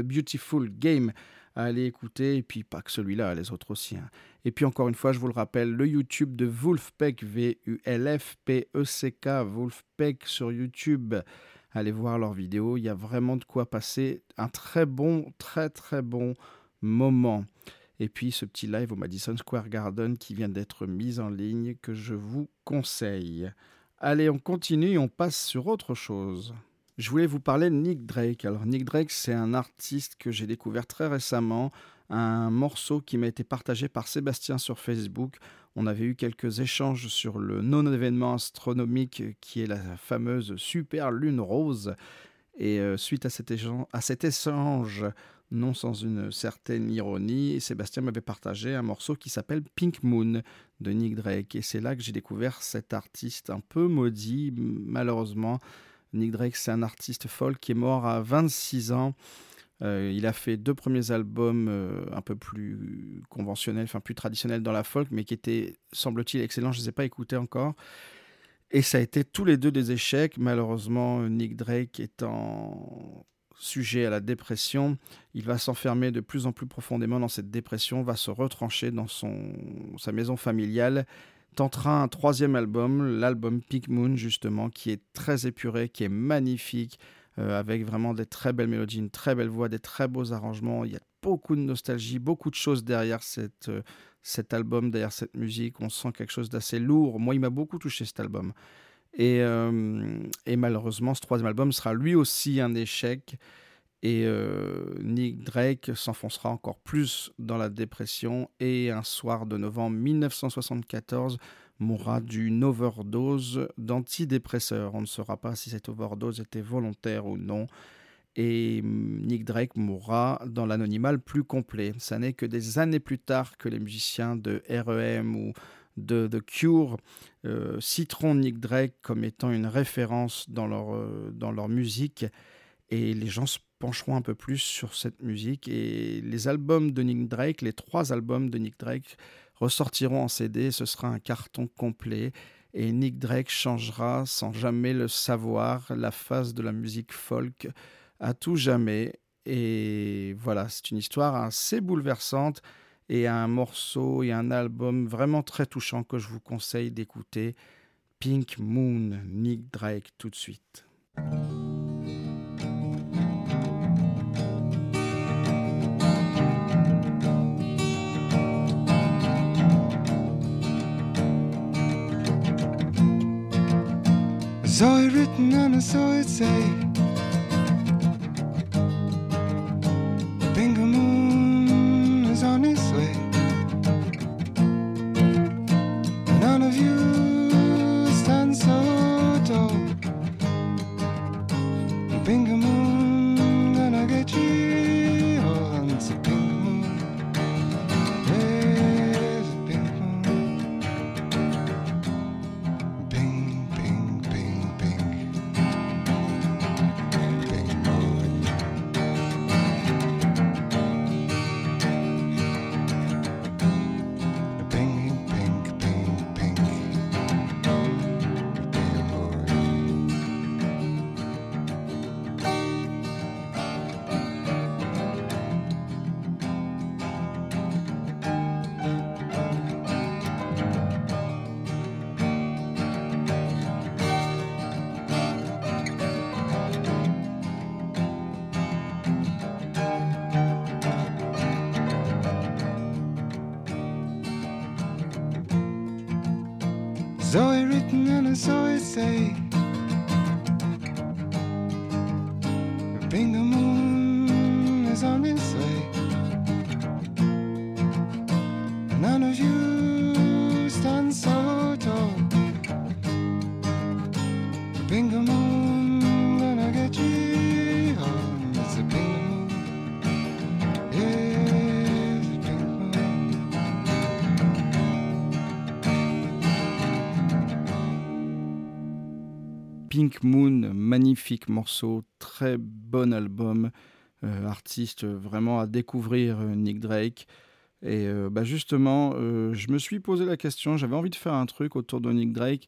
Beautiful Game à aller écouter, et puis pas que celui-là, les autres aussi, hein. Et puis encore une fois, je vous le rappelle, le YouTube de Vulfpeck, Vulfpeck, Vulfpeck sur YouTube. Allez voir leurs vidéos, il y a vraiment de quoi passer un très bon, très très bon moment. Et puis ce petit live au Madison Square Garden qui vient d'être mis en ligne, que je vous conseille. Allez, on continue, on passe sur autre chose. Je voulais vous parler de Nick Drake. Alors Nick Drake, c'est un artiste que j'ai découvert très récemment, un morceau qui m'a été partagé par Sébastien sur Facebook. On avait eu quelques échanges sur le non-événement astronomique qui est la fameuse super lune rose. Et suite à cet échange, non sans une certaine ironie, Sébastien m'avait partagé un morceau qui s'appelle Pink Moon de Nick Drake. Et c'est là que j'ai découvert cet artiste un peu maudit, malheureusement. Nick Drake, c'est un artiste folk qui est mort à 26 ans. Il a fait 2 premiers albums un peu plus conventionnels, enfin plus traditionnels dans la folk, mais qui étaient, semble-t-il, excellents. Je ne les ai pas écoutés encore. Et ça a été tous les 2 des échecs. Malheureusement, Nick Drake étant sujet à la dépression, il va s'enfermer de plus en plus profondément dans cette dépression, va se retrancher dans sa maison familiale, tentera un 3e album, l'album Pink Moon justement, qui est très épuré, qui est magnifique, avec vraiment des très belles mélodies, une très belle voix, des très beaux arrangements. Il y a beaucoup de nostalgie, beaucoup de choses derrière cet album, derrière cette musique. On sent quelque chose d'assez lourd. Moi, il m'a beaucoup touché cet album. Et malheureusement, ce 3e album sera lui aussi un échec. Et Nick Drake s'enfoncera encore plus dans la dépression et un soir de novembre 1974 mourra d'une overdose d'antidépresseurs. On ne saura pas si cette overdose était volontaire ou non. Et Nick Drake mourra dans l'anonymat le plus complet. Ça n'est que des années plus tard que les musiciens de R.E.M. ou de The Cure citeront Nick Drake comme étant une référence dans leur musique. Et les gens se pencheront un peu plus sur cette musique. Et les albums de Nick Drake, les 3 albums de Nick Drake ressortiront en CD. Ce sera un carton complet. Et Nick Drake changera, sans jamais le savoir, la face de la musique folk à tout jamais. Et voilà, c'est une histoire assez bouleversante. Et un morceau et un album vraiment très touchant que je vous conseille d'écouter. Pink Moon, Nick Drake, tout de suite. I saw it written and I saw it say the pink moon is on its way. None of you stand so tall. The pink moon gonna get you. Oh, it's a pink moon. Yeah, it's a pink moon. Pink Moon, magnifique morceau, très bon album, artiste vraiment à découvrir, Nick Drake. Et justement, je me suis posé la question, j'avais envie de faire un truc autour de Nick Drake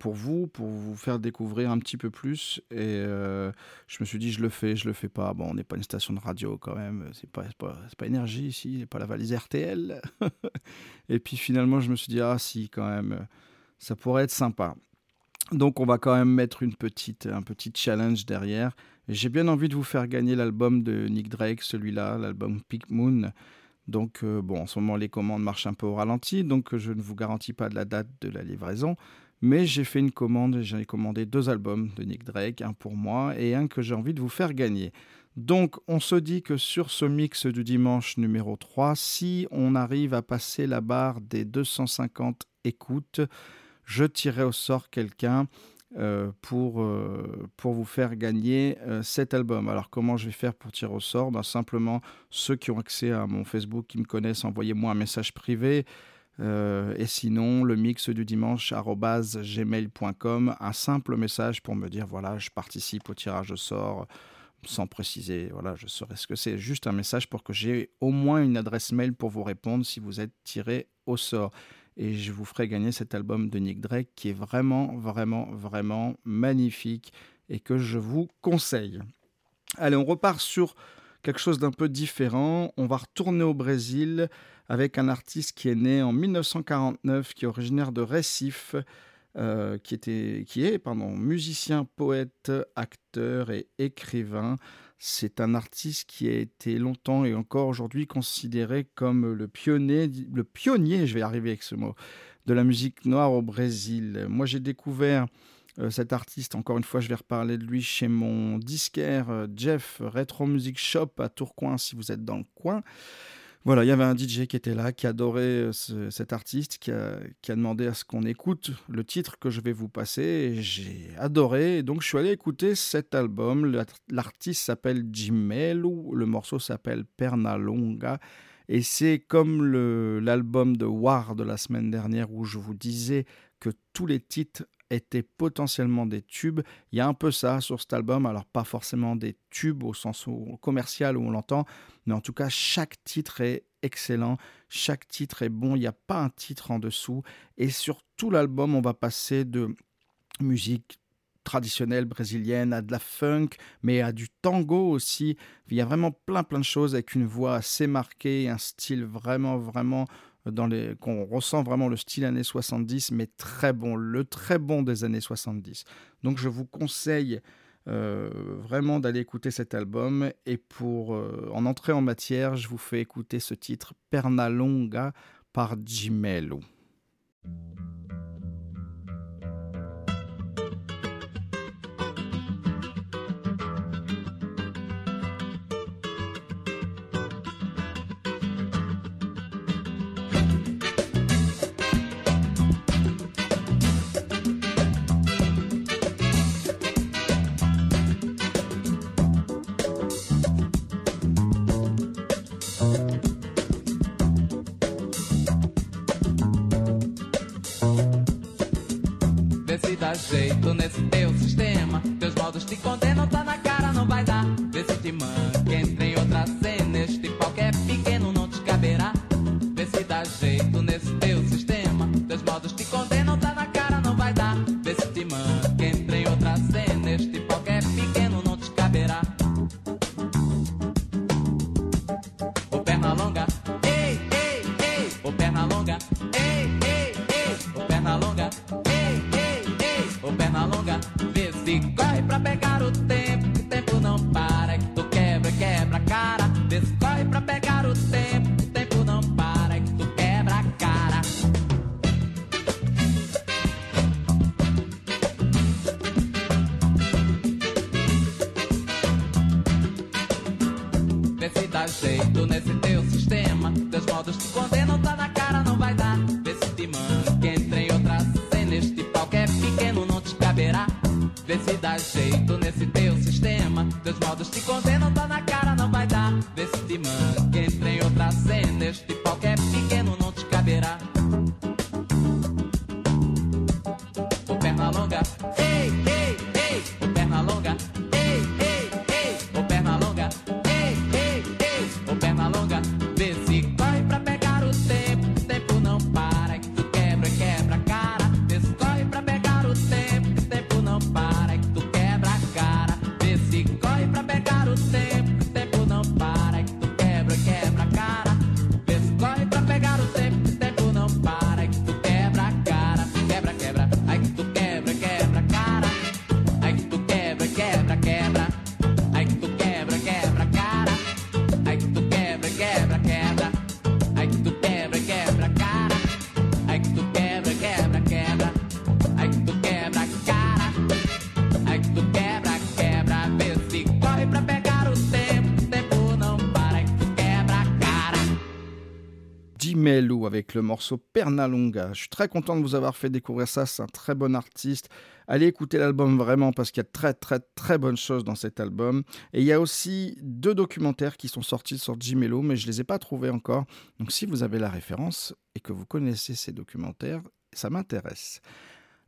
pour vous faire découvrir un petit peu plus. Et je me suis dit, je le fais pas. Bon, on n'est pas une station de radio quand même, c'est pas Énergie ici, c'est pas la valise RTL. Et puis finalement, je me suis dit, ah si, quand même, ça pourrait être sympa. Donc on va quand même mettre un petit challenge derrière. J'ai bien envie de vous faire gagner l'album de Nick Drake, celui-là, l'album Pink Moon. Donc en ce moment, les commandes marchent un peu au ralenti, donc je ne vous garantis pas de la date de la livraison. Mais j'ai fait une commande, j'ai commandé 2 albums de Nick Drake, un pour moi et un que j'ai envie de vous faire gagner. Donc on se dit que sur ce mix du dimanche numéro 3, si on arrive à passer la barre des 250 écoutes, je tirerai au sort quelqu'un pour vous faire gagner cet album. Alors comment je vais faire pour tirer au sort ? Simplement, ceux qui ont accès à mon Facebook, qui me connaissent, envoyez-moi un message privé. Et sinon, le mix du dimanche @gmail.com, un simple message pour me dire voilà, je participe au tirage au sort, sans préciser, voilà, je saurais ce que c'est. Juste un message pour que j'ai au moins une adresse mail pour vous répondre si vous êtes tiré au sort. Et je vous ferai gagner cet album de Nick Drake qui est vraiment, vraiment, vraiment magnifique et que je vous conseille. Allez, on repart sur quelque chose d'un peu différent. On va retourner au Brésil avec un artiste qui est né en 1949, qui est originaire de Recife, qui est musicien, poète, acteur et écrivain. C'est un artiste qui a été longtemps et encore aujourd'hui considéré comme le pionnier, je vais arriver avec ce mot, de la musique noire au Brésil. Moi, j'ai découvert cet artiste, encore une fois, je vais reparler de lui chez mon disquaire Jeff Retro Music Shop à Tourcoing, si vous êtes dans le coin. Voilà, il y avait un DJ qui était là, qui adorait cet artiste, qui a demandé à ce qu'on écoute le titre que je vais vous passer. Et j'ai adoré, et donc je suis allé écouter cet album. L'artiste s'appelle Gimelo, le morceau s'appelle Pernalonga. Et c'est comme l'album de War de la semaine dernière où je vous disais que tous les titres étaient potentiellement des tubes. Il y a un peu ça sur cet album, alors pas forcément des tubes au sens commercial où on l'entend, mais en tout cas chaque titre est excellent, chaque titre est bon, il n'y a pas un titre en dessous. Et sur tout l'album, on va passer de musique traditionnelle brésilienne à de la funk, mais à du tango aussi. Il y a vraiment plein de choses avec une voix assez marquée, un style vraiment qu'on ressent vraiment le style années 70, mais très bon des années 70. Donc je vous conseille vraiment d'aller écouter cet album, et pour en entrer en matière, je vous fais écouter ce titre Pernalonga par Gimelo. Dá jeito nesse teu sistema, teus modos te condenam, tá na cara, não vai dar. Vê se te manca, entra em outra cena, este pau que é pequeno não te caberá. Vê se dá jeito nesse teu sistema, teus modos te condenam, tá na cara, não vai dar. Vê se te manca, entra em outra cena, este pau que é pequeno não te caberá. Ô perna longa, ei, ei, ei. Ô perna longa, ei, ei, ei. Ô perna longa, ei, ei. Ô perna longa, vê se corre pra pegar o tempo, que o tempo não para, que tu quebra a cara. Vê se corre pra pegar o tempo, que o tempo não para, que tu quebra a cara. Vê se dá jeito nesse teu sistema, teus modos te condenam, tá na cara, não vai dar. Vê se te manca, entra em outra cena, este pau que é pequeno não te caberá. Vê se dá jeito nesse teu sistema, teus modos te condenam, tá na cara, não vai dar. Vê se te manca, entra em outra cena, este pau que é pequeno não te caberá. Ô perna longa, ei, ei, ei. avec le morceau Pernalonga. Je suis très content de vous avoir fait découvrir ça, c'est un très bon artiste. Allez écouter l'album vraiment parce qu'il y a très bonnes choses dans cet album. Et il y a aussi 2 documentaires qui sont sortis sur Gimelo, mais je ne les ai pas trouvés encore. Donc si vous avez la référence et que vous connaissez ces documentaires, ça m'intéresse.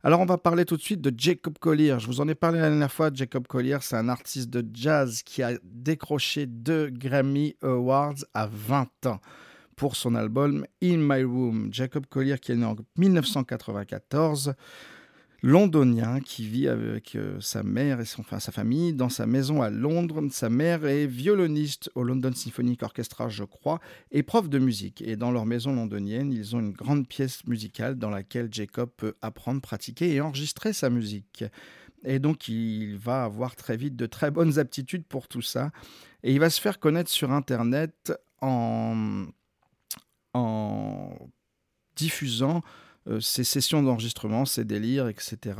Alors on va parler tout de suite de Jacob Collier. Je vous en ai parlé la dernière fois. Jacob Collier, c'est un artiste de jazz qui a décroché 2 Grammy Awards à 20 ans pour son album In My Room. Jacob Collier qui est né en 1994, londonien, qui vit avec sa mère et sa famille dans sa maison à Londres. Sa mère est violoniste au London Symphony Orchestra, je crois, et prof de musique. Et dans leur maison londonienne, ils ont une grande pièce musicale dans laquelle Jacob peut apprendre, pratiquer et enregistrer sa musique. Et donc, il va avoir très vite de très bonnes aptitudes pour tout ça. Et il va se faire connaître sur Internet en diffusant ses sessions d'enregistrement, ses délires, etc.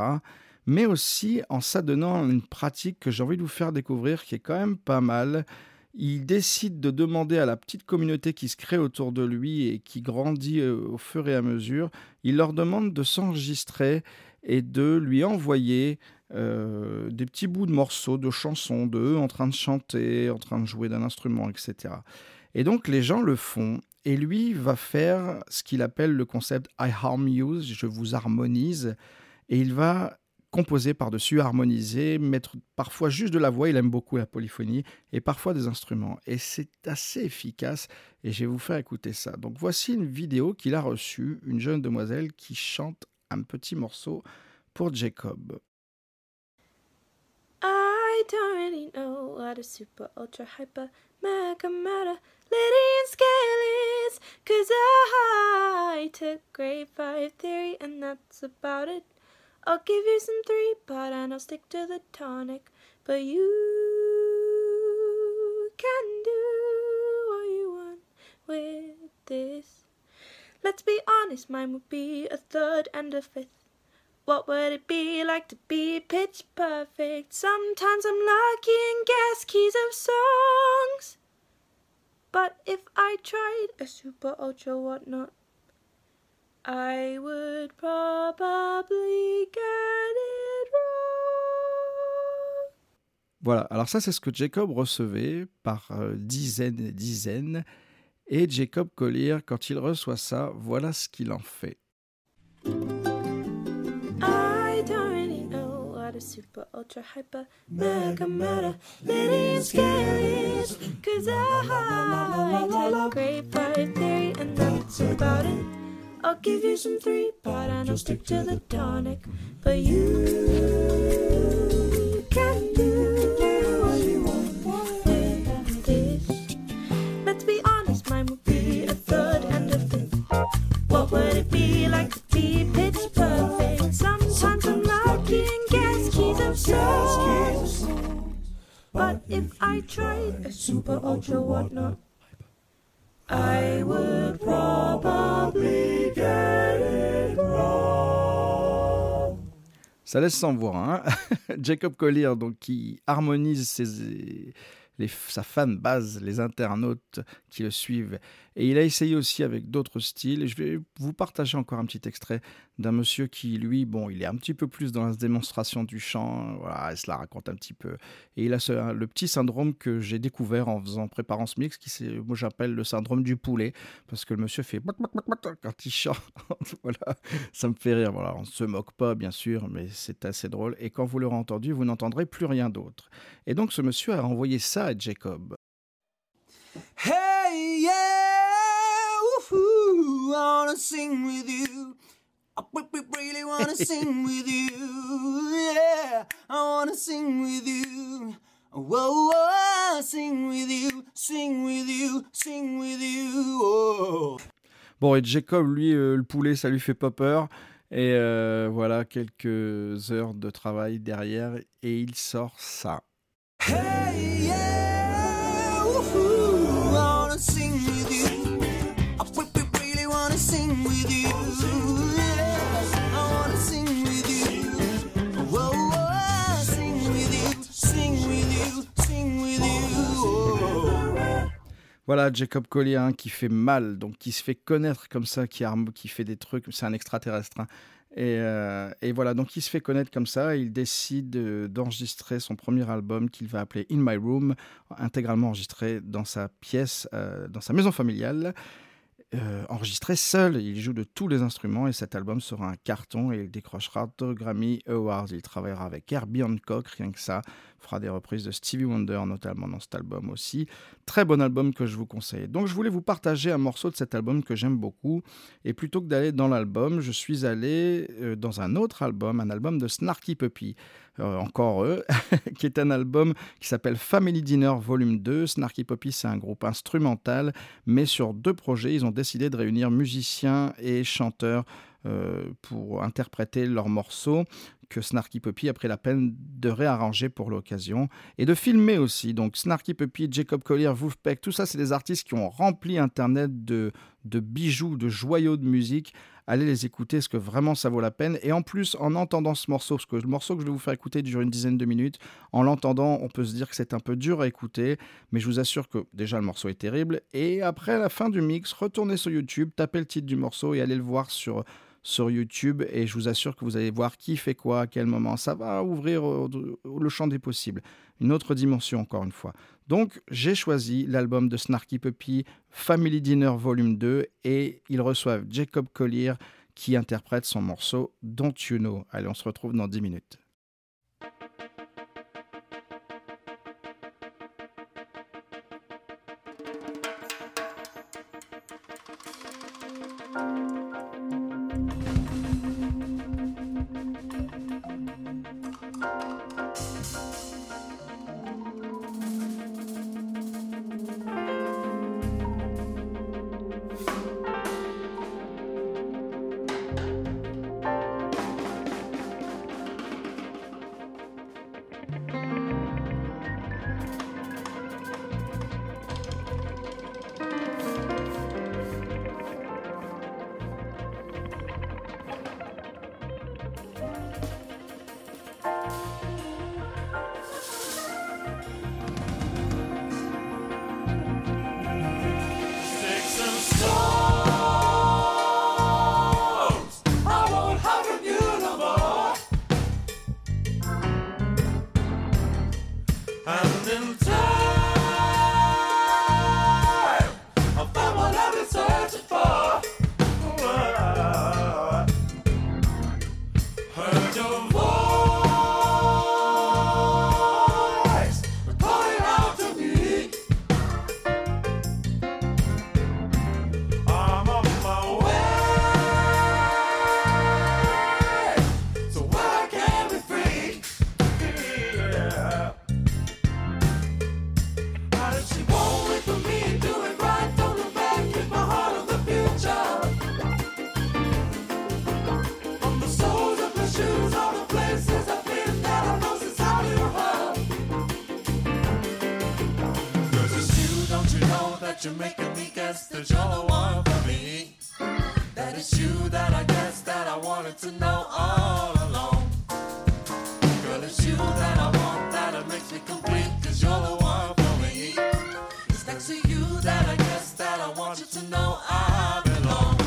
Mais aussi en s'adonnant à une pratique que j'ai envie de vous faire découvrir, qui est quand même pas mal. Il décide de demander à la petite communauté qui se crée autour de lui et qui grandit au fur et à mesure, il leur demande de s'enregistrer et de lui envoyer des petits bouts de morceaux, de chansons, d'eux en train de chanter, en train de jouer d'un instrument, etc. Et donc les gens le font. Et lui va faire ce qu'il appelle le concept « I harm you », je vous harmonise. Et il va composer par-dessus, harmoniser, mettre parfois juste de la voix, il aime beaucoup la polyphonie, et parfois des instruments. Et c'est assez efficace, et je vais vous faire écouter ça. Donc voici une vidéo qu'il a reçue, une jeune demoiselle qui chante un petit morceau pour Jacob. I don't really know what a super ultra hyper mega matter Lydian scale is, cause I took grade 5 theory and that's about it. I'll give you some 3-part and I'll stick to the tonic, but you can do what you want with this. Let's be honest, mine would be a 3rd and a 5th. What would it be like to be pitch perfect? Sometimes I'm lucky and guess keys of songs. But if I tried a super ultra whatnot, I would probably get it wrong. Voilà, alors ça c'est ce que Jacob recevait par dizaines et dizaines. Et Jacob Collier, quand il reçoit ça, voilà ce qu'il en fait. Super ultra hyper mega matter Lydian scale is, cause I took grade 5 theory and that's about it. I'll give you some 3-part and I'll stick to the tonic, but you can do what you want with this. Let's be honest, mine would be a 3rd and a 5th. What would it be like to be pitch perfect? Sometimes I'm lucky and songs. But if I tried a super ultra whatnot, I would probably get it wrong. Ça laisse sans voir, hein. Jacob Collier, donc, qui harmonise sa fan base, les internautes qui le suivent. Et il a essayé aussi avec d'autres styles. Je vais vous partager encore un petit extrait d'un monsieur qui, lui, il est un petit peu plus dans la démonstration du chant. Voilà, il se la raconte un petit peu. Et il a le petit syndrome que j'ai découvert en préparant ce mix, moi j'appelle le syndrome du poulet, parce que le monsieur fait quand il chante. Voilà, ça me fait rire. Voilà, on ne se moque pas, bien sûr, mais c'est assez drôle. Et quand vous l'aurez entendu, vous n'entendrez plus rien d'autre. Et donc ce monsieur a envoyé ça à Jacob. Hey, yeah, woohoo, I wanna sing with you. We really wanna sing with you. Yeah, I wanna sing with you. Whoa, whoa, sing with you, sing with you, sing with you. Oh. Bon, et Jacob, lui, le poulet, ça lui fait pas peur. Et voilà, quelques heures de travail derrière, et il sort ça. Hey, yeah, woohoo, I wanna sing with you. I really wanna sing with you. Yeah, I wanna sing with you. Whoa, whoa, sing with you, sing with you, sing with you. Voilà, Jacob Collier, hein, qui fait mal, donc qui se fait connaître comme ça, qui fait des trucs, c'est un extraterrestre, hein. Et voilà, donc il se fait connaître comme ça, il décide d'enregistrer son premier album qu'il va appeler In My Room, intégralement enregistré dans sa pièce, dans sa maison familiale, enregistré seul. Il joue de tous les instruments et cet album sera un carton et il décrochera 2 Grammy Awards. Il travaillera avec Herbie Hancock, rien que ça, fera des reprises de Stevie Wonder notamment dans cet album aussi. Très bon album que je vous conseille. Donc je voulais vous partager un morceau de cet album que j'aime beaucoup, et plutôt que d'aller dans l'album, je suis allé dans un autre album, un album de Snarky Puppy, encore eux, qui est un album qui s'appelle Family Dinner Volume 2. Snarky Puppy, c'est un groupe instrumental, mais sur 2 projets, ils ont décidé de réunir musiciens et chanteurs pour interpréter leurs morceaux que Snarky Puppy a pris la peine de réarranger pour l'occasion et de filmer aussi. Donc Snarky Puppy, Jacob Collier, Vulfpeck, tout ça, c'est des artistes qui ont rempli Internet de bijoux, de joyaux de musique. Allez les écouter, parce que vraiment ça vaut la peine. Et en plus, en entendant ce morceau, parce que le morceau que je vais vous faire écouter dure une dizaine de minutes, en l'entendant, on peut se dire que c'est un peu dur à écouter, mais je vous assure que déjà le morceau est terrible. Et après la fin du mix, retournez sur YouTube, tapez le titre du morceau et allez le voir sur YouTube, et je vous assure que vous allez voir qui fait quoi, à quel moment. Ça va ouvrir le champ des possibles. Une autre dimension, encore une fois. Donc, j'ai choisi l'album de Snarky Puppy, Family Dinner Volume 2, et ils reçoivent Jacob Collier, qui interprète son morceau « Don't You Know ». Allez, on se retrouve dans 10 minutes. You're making me guess that you're the one for me. That it's you that I guess that I wanted to know all along. Girl, it's you that I want, that it makes me complete, 'cause you're the one for me. It's next to you that I guess that I want you to know I belong.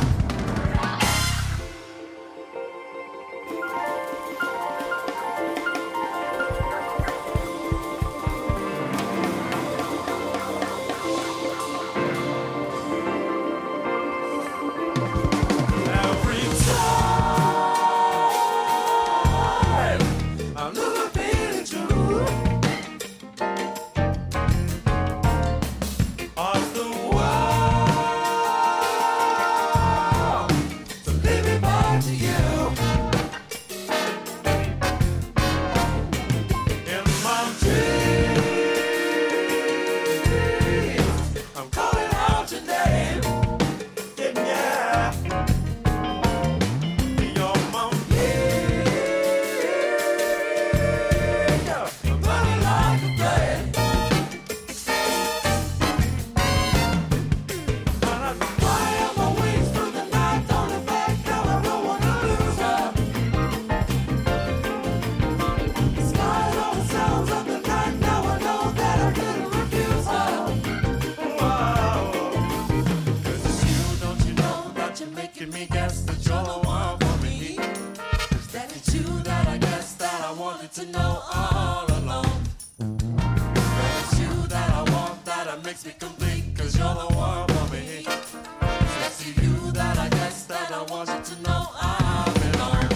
wanted to know all along. But it's you that I want, that it makes me complete, cause you're the one for me. So it's to you that I guess that I want you to know I belong.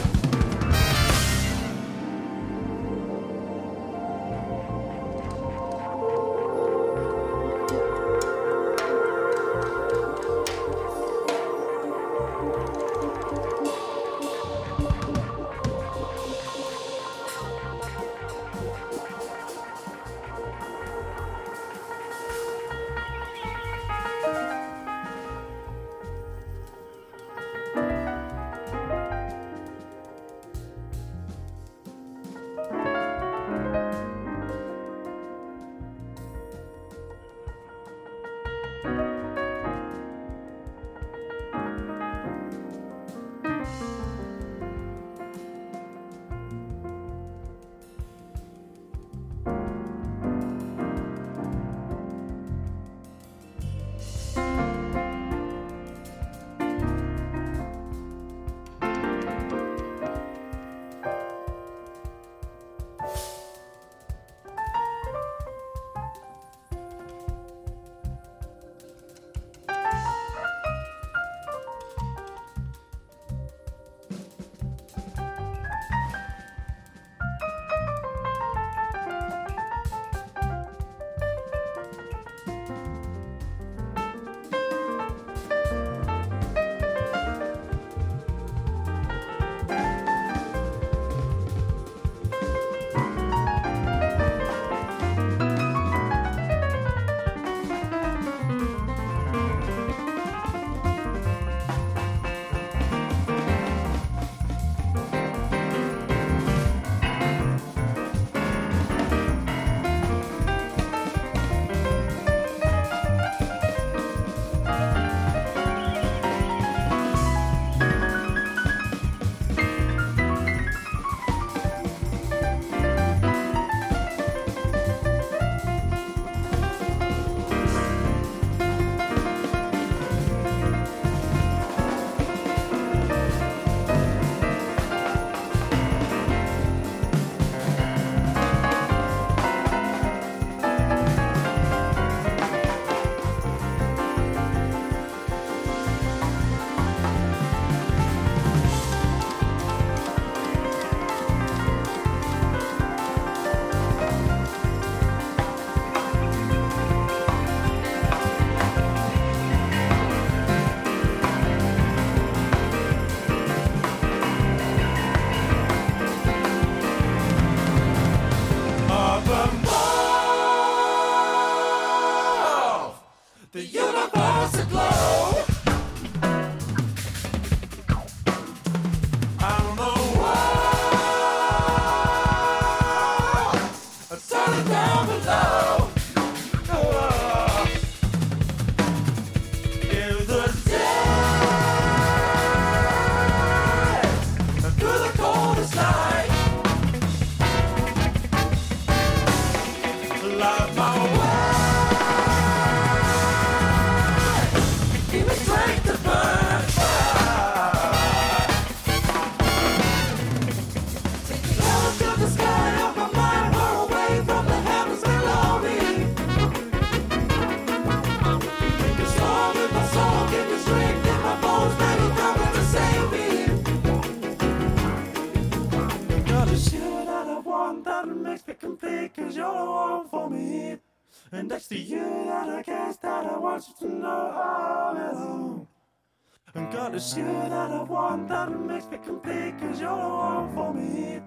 It's you that I want, that makes me complete, cause you're the one for me.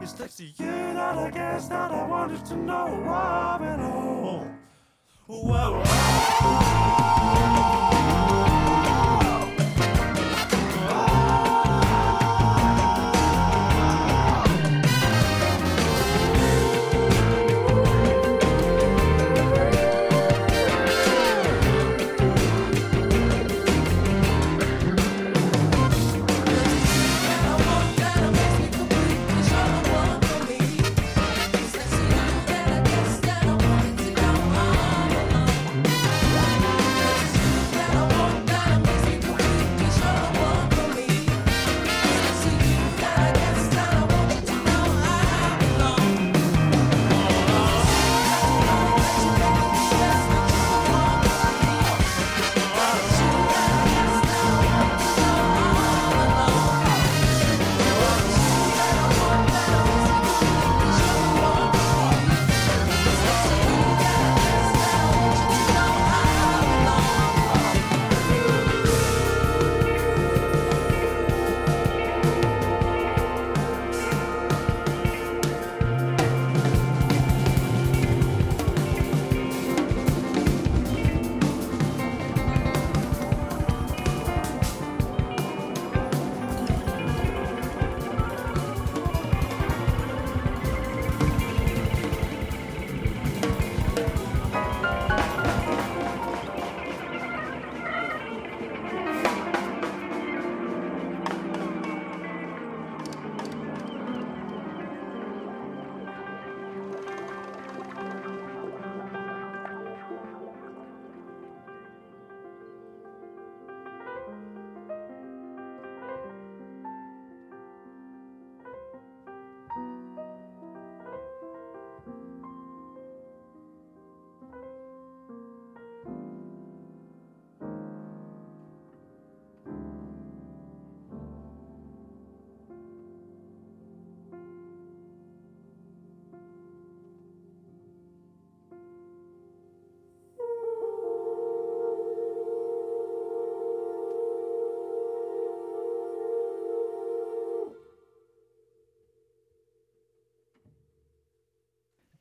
It's next to you that I guess that I wanted to know why at all. Whoa, whoa.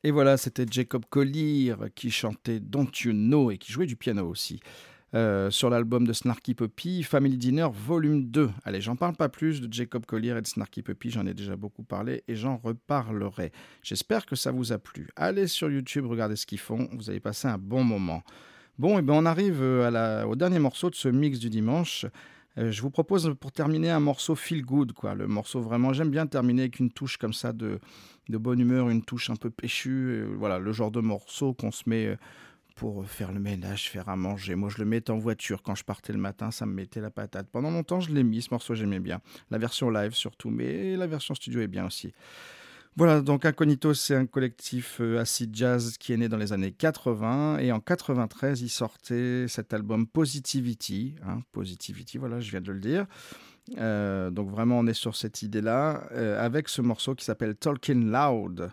Et voilà, c'était Jacob Collier qui chantait Don't You Know et qui jouait du piano aussi. Sur l'album de Snarky Puppy, Family Dinner volume 2. Allez, j'en parle pas plus de Jacob Collier et de Snarky Puppy, j'en ai déjà beaucoup parlé et j'en reparlerai. J'espère que ça vous a plu. Allez sur YouTube, regardez ce qu'ils font, vous allez passer un bon moment. Bon, et ben on arrive au dernier morceau de ce mix du dimanche. Je vous propose pour terminer un morceau feel good, quoi. Le morceau vraiment, j'aime bien terminer avec une touche comme ça de bonne humeur, une touche un peu péchue. Voilà, le genre de morceau qu'on se met... pour faire le ménage, faire à manger. Moi, je le mettais en voiture. Quand je partais le matin, ça me mettait la patate. Pendant longtemps, je l'ai mis. Ce morceau, j'aimais bien. La version live, surtout. Mais la version studio est bien aussi. Voilà, donc Incognito, c'est un collectif acid jazz qui est né dans les années 80. Et en 93, ils sortaient cet album Positivity. Hein, Positivity, voilà, je viens de le dire. Donc vraiment, on est sur cette idée-là. Avec ce morceau qui s'appelle « Talking Loud ».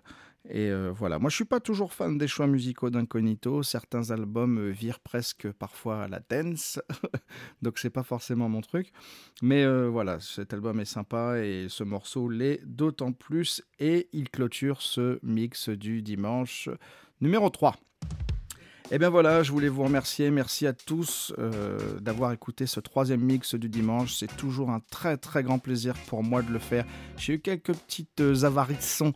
Et voilà, moi je suis pas toujours fan des choix musicaux d'Incognito, certains albums virent presque parfois à la dance, donc c'est pas forcément mon truc, mais voilà, cet album est sympa et ce morceau l'est d'autant plus et il clôture ce mix du dimanche numéro 3. Et bien voilà, je voulais vous remercier, merci à tous d'avoir écouté ce troisième mix du dimanche, c'est toujours un très très grand plaisir pour moi de le faire, j'ai eu quelques petites avaries de son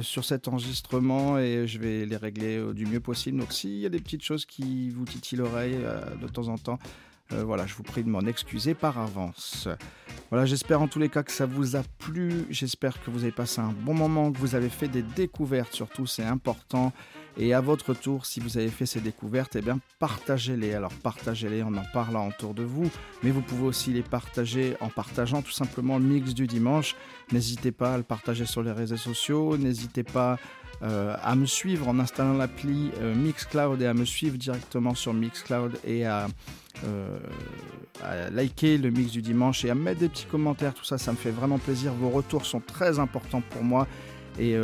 sur cet enregistrement et je vais les régler du mieux possible. Donc s'il y a des petites choses qui vous titillent l'oreille de temps en temps, voilà, je vous prie de m'en excuser par avance. Voilà, j'espère en tous les cas que ça vous a plu, j'espère que vous avez passé un bon moment, que vous avez fait des découvertes, surtout c'est important. Et à votre tour, si vous avez fait ces découvertes, eh bien partagez-les. Alors partagez-les en parlant autour de vous, mais vous pouvez aussi les partager en partageant tout simplement le mix du dimanche. N'hésitez pas à le partager sur les réseaux sociaux, n'hésitez pas à me suivre en installant l'appli Mixcloud et à me suivre directement sur Mixcloud et à liker le mix du dimanche et à mettre des petits commentaires. Tout ça, ça me fait vraiment plaisir. Vos retours sont très importants pour moi et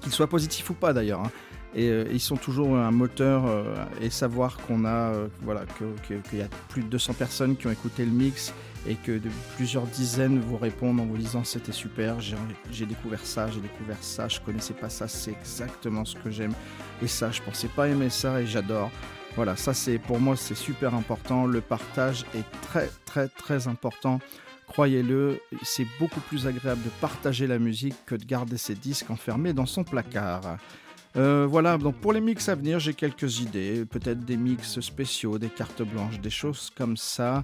qu'ils soient positifs ou pas d'ailleurs, hein. Et ils sont toujours un moteur et savoir qu'on a, voilà, qu'il y a plus de 200 personnes qui ont écouté le mix et que de plusieurs dizaines vous répondent en vous disant c'était super, j'ai découvert ça, je connaissais pas ça, c'est exactement ce que j'aime et ça, je pensais pas aimer ça et j'adore. Voilà, ça c'est pour moi c'est super important, le partage est très très très important. Croyez-le, c'est beaucoup plus agréable de partager la musique que de garder ses disques enfermés dans son placard. Voilà, donc pour les mix à venir, j'ai quelques idées, peut-être des mix spéciaux, des cartes blanches, des choses comme ça.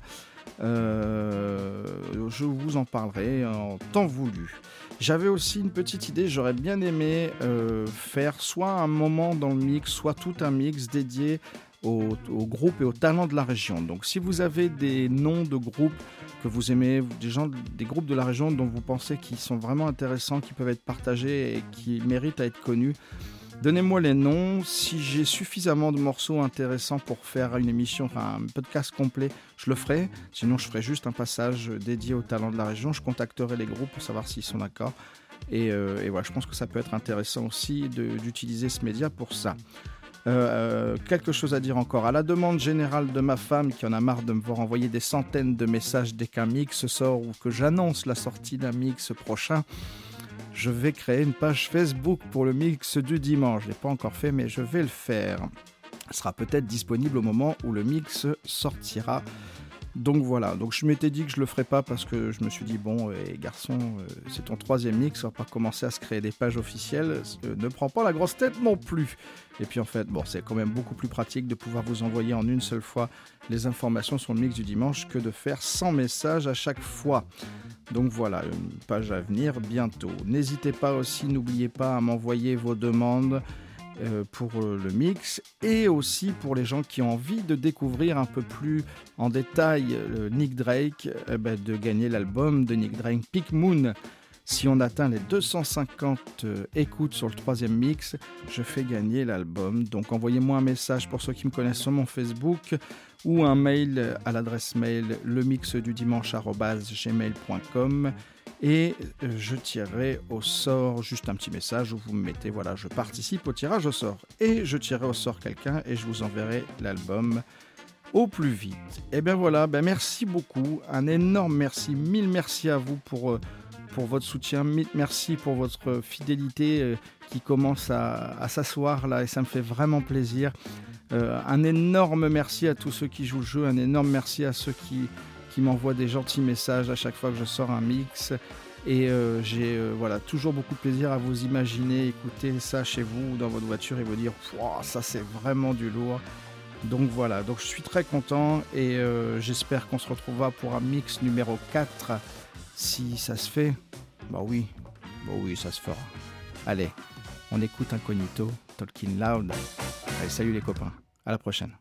Je vous en parlerai en temps voulu. J'avais aussi une petite idée, j'aurais bien aimé faire soit un moment dans le mix, soit tout un mix dédié aux groupes et aux talents de la région. Donc si vous avez des noms de groupes que vous aimez, des groupes de la région dont vous pensez qu'ils sont vraiment intéressants, qui peuvent être partagés et qui méritent à être connus, donnez-moi les noms, si j'ai suffisamment de morceaux intéressants pour faire une émission, enfin un podcast complet, je le ferai. Sinon, je ferai juste un passage dédié aux talents de la région. Je contacterai les groupes pour savoir s'ils sont d'accord. Et voilà, je pense que ça peut être intéressant aussi d'utiliser ce média pour ça. Quelque chose à dire encore. À la demande générale de ma femme qui en a marre de me voir envoyer des centaines de messages dès qu'un mix sort ou que j'annonce la sortie d'un mix prochain, je vais créer une page Facebook pour le mix du dimanche. Je ne l'ai pas encore fait, mais je vais le faire. Elle sera peut-être disponible au moment où le mix sortira. Donc voilà, donc je m'étais dit que je ne le ferais pas parce que je me suis dit, bon, garçon, c'est ton troisième mix, on va pas commencer à se créer des pages officielles, ne prends pas la grosse tête non plus. Et puis en fait, bon, c'est quand même beaucoup plus pratique de pouvoir vous envoyer en une seule fois les informations sur le mix du dimanche que de faire 100 messages à chaque fois. Donc voilà, une page à venir bientôt. N'hésitez pas aussi, n'oubliez pas à m'envoyer vos demandes pour le mix et aussi pour les gens qui ont envie de découvrir un peu plus en détail Nick Drake, de gagner l'album de Nick Drake Pink Moon. Si on atteint les 250 écoutes sur le troisième mix, je fais gagner l'album. Donc envoyez-moi un message pour ceux qui me connaissent sur mon Facebook ou un mail à l'adresse mail lemixdudimanche@gmail.com et je tirerai au sort juste un petit message où vous me mettez, voilà, je participe au tirage au sort. Et je tirerai au sort quelqu'un et je vous enverrai l'album au plus vite. Et bien voilà, merci beaucoup, un énorme merci, mille merci à vous pour pour votre soutien, merci pour votre fidélité qui commence à s'asseoir là et ça me fait vraiment plaisir. Un énorme merci à tous ceux qui jouent le jeu, un énorme merci à ceux qui m'envoient des gentils messages à chaque fois que je sors un mix. Et j'ai voilà, toujours beaucoup de plaisir à vous imaginer écouter ça chez vous ou dans votre voiture et vous dire « ça c'est vraiment du lourd ». Donc voilà, donc je suis très content et j'espère qu'on se retrouvera pour un mix numéro 4. Si ça se fait, bah oui, ça se fera. Allez, on écoute Incognito, Talking Loud. Allez, salut les copains, à la prochaine.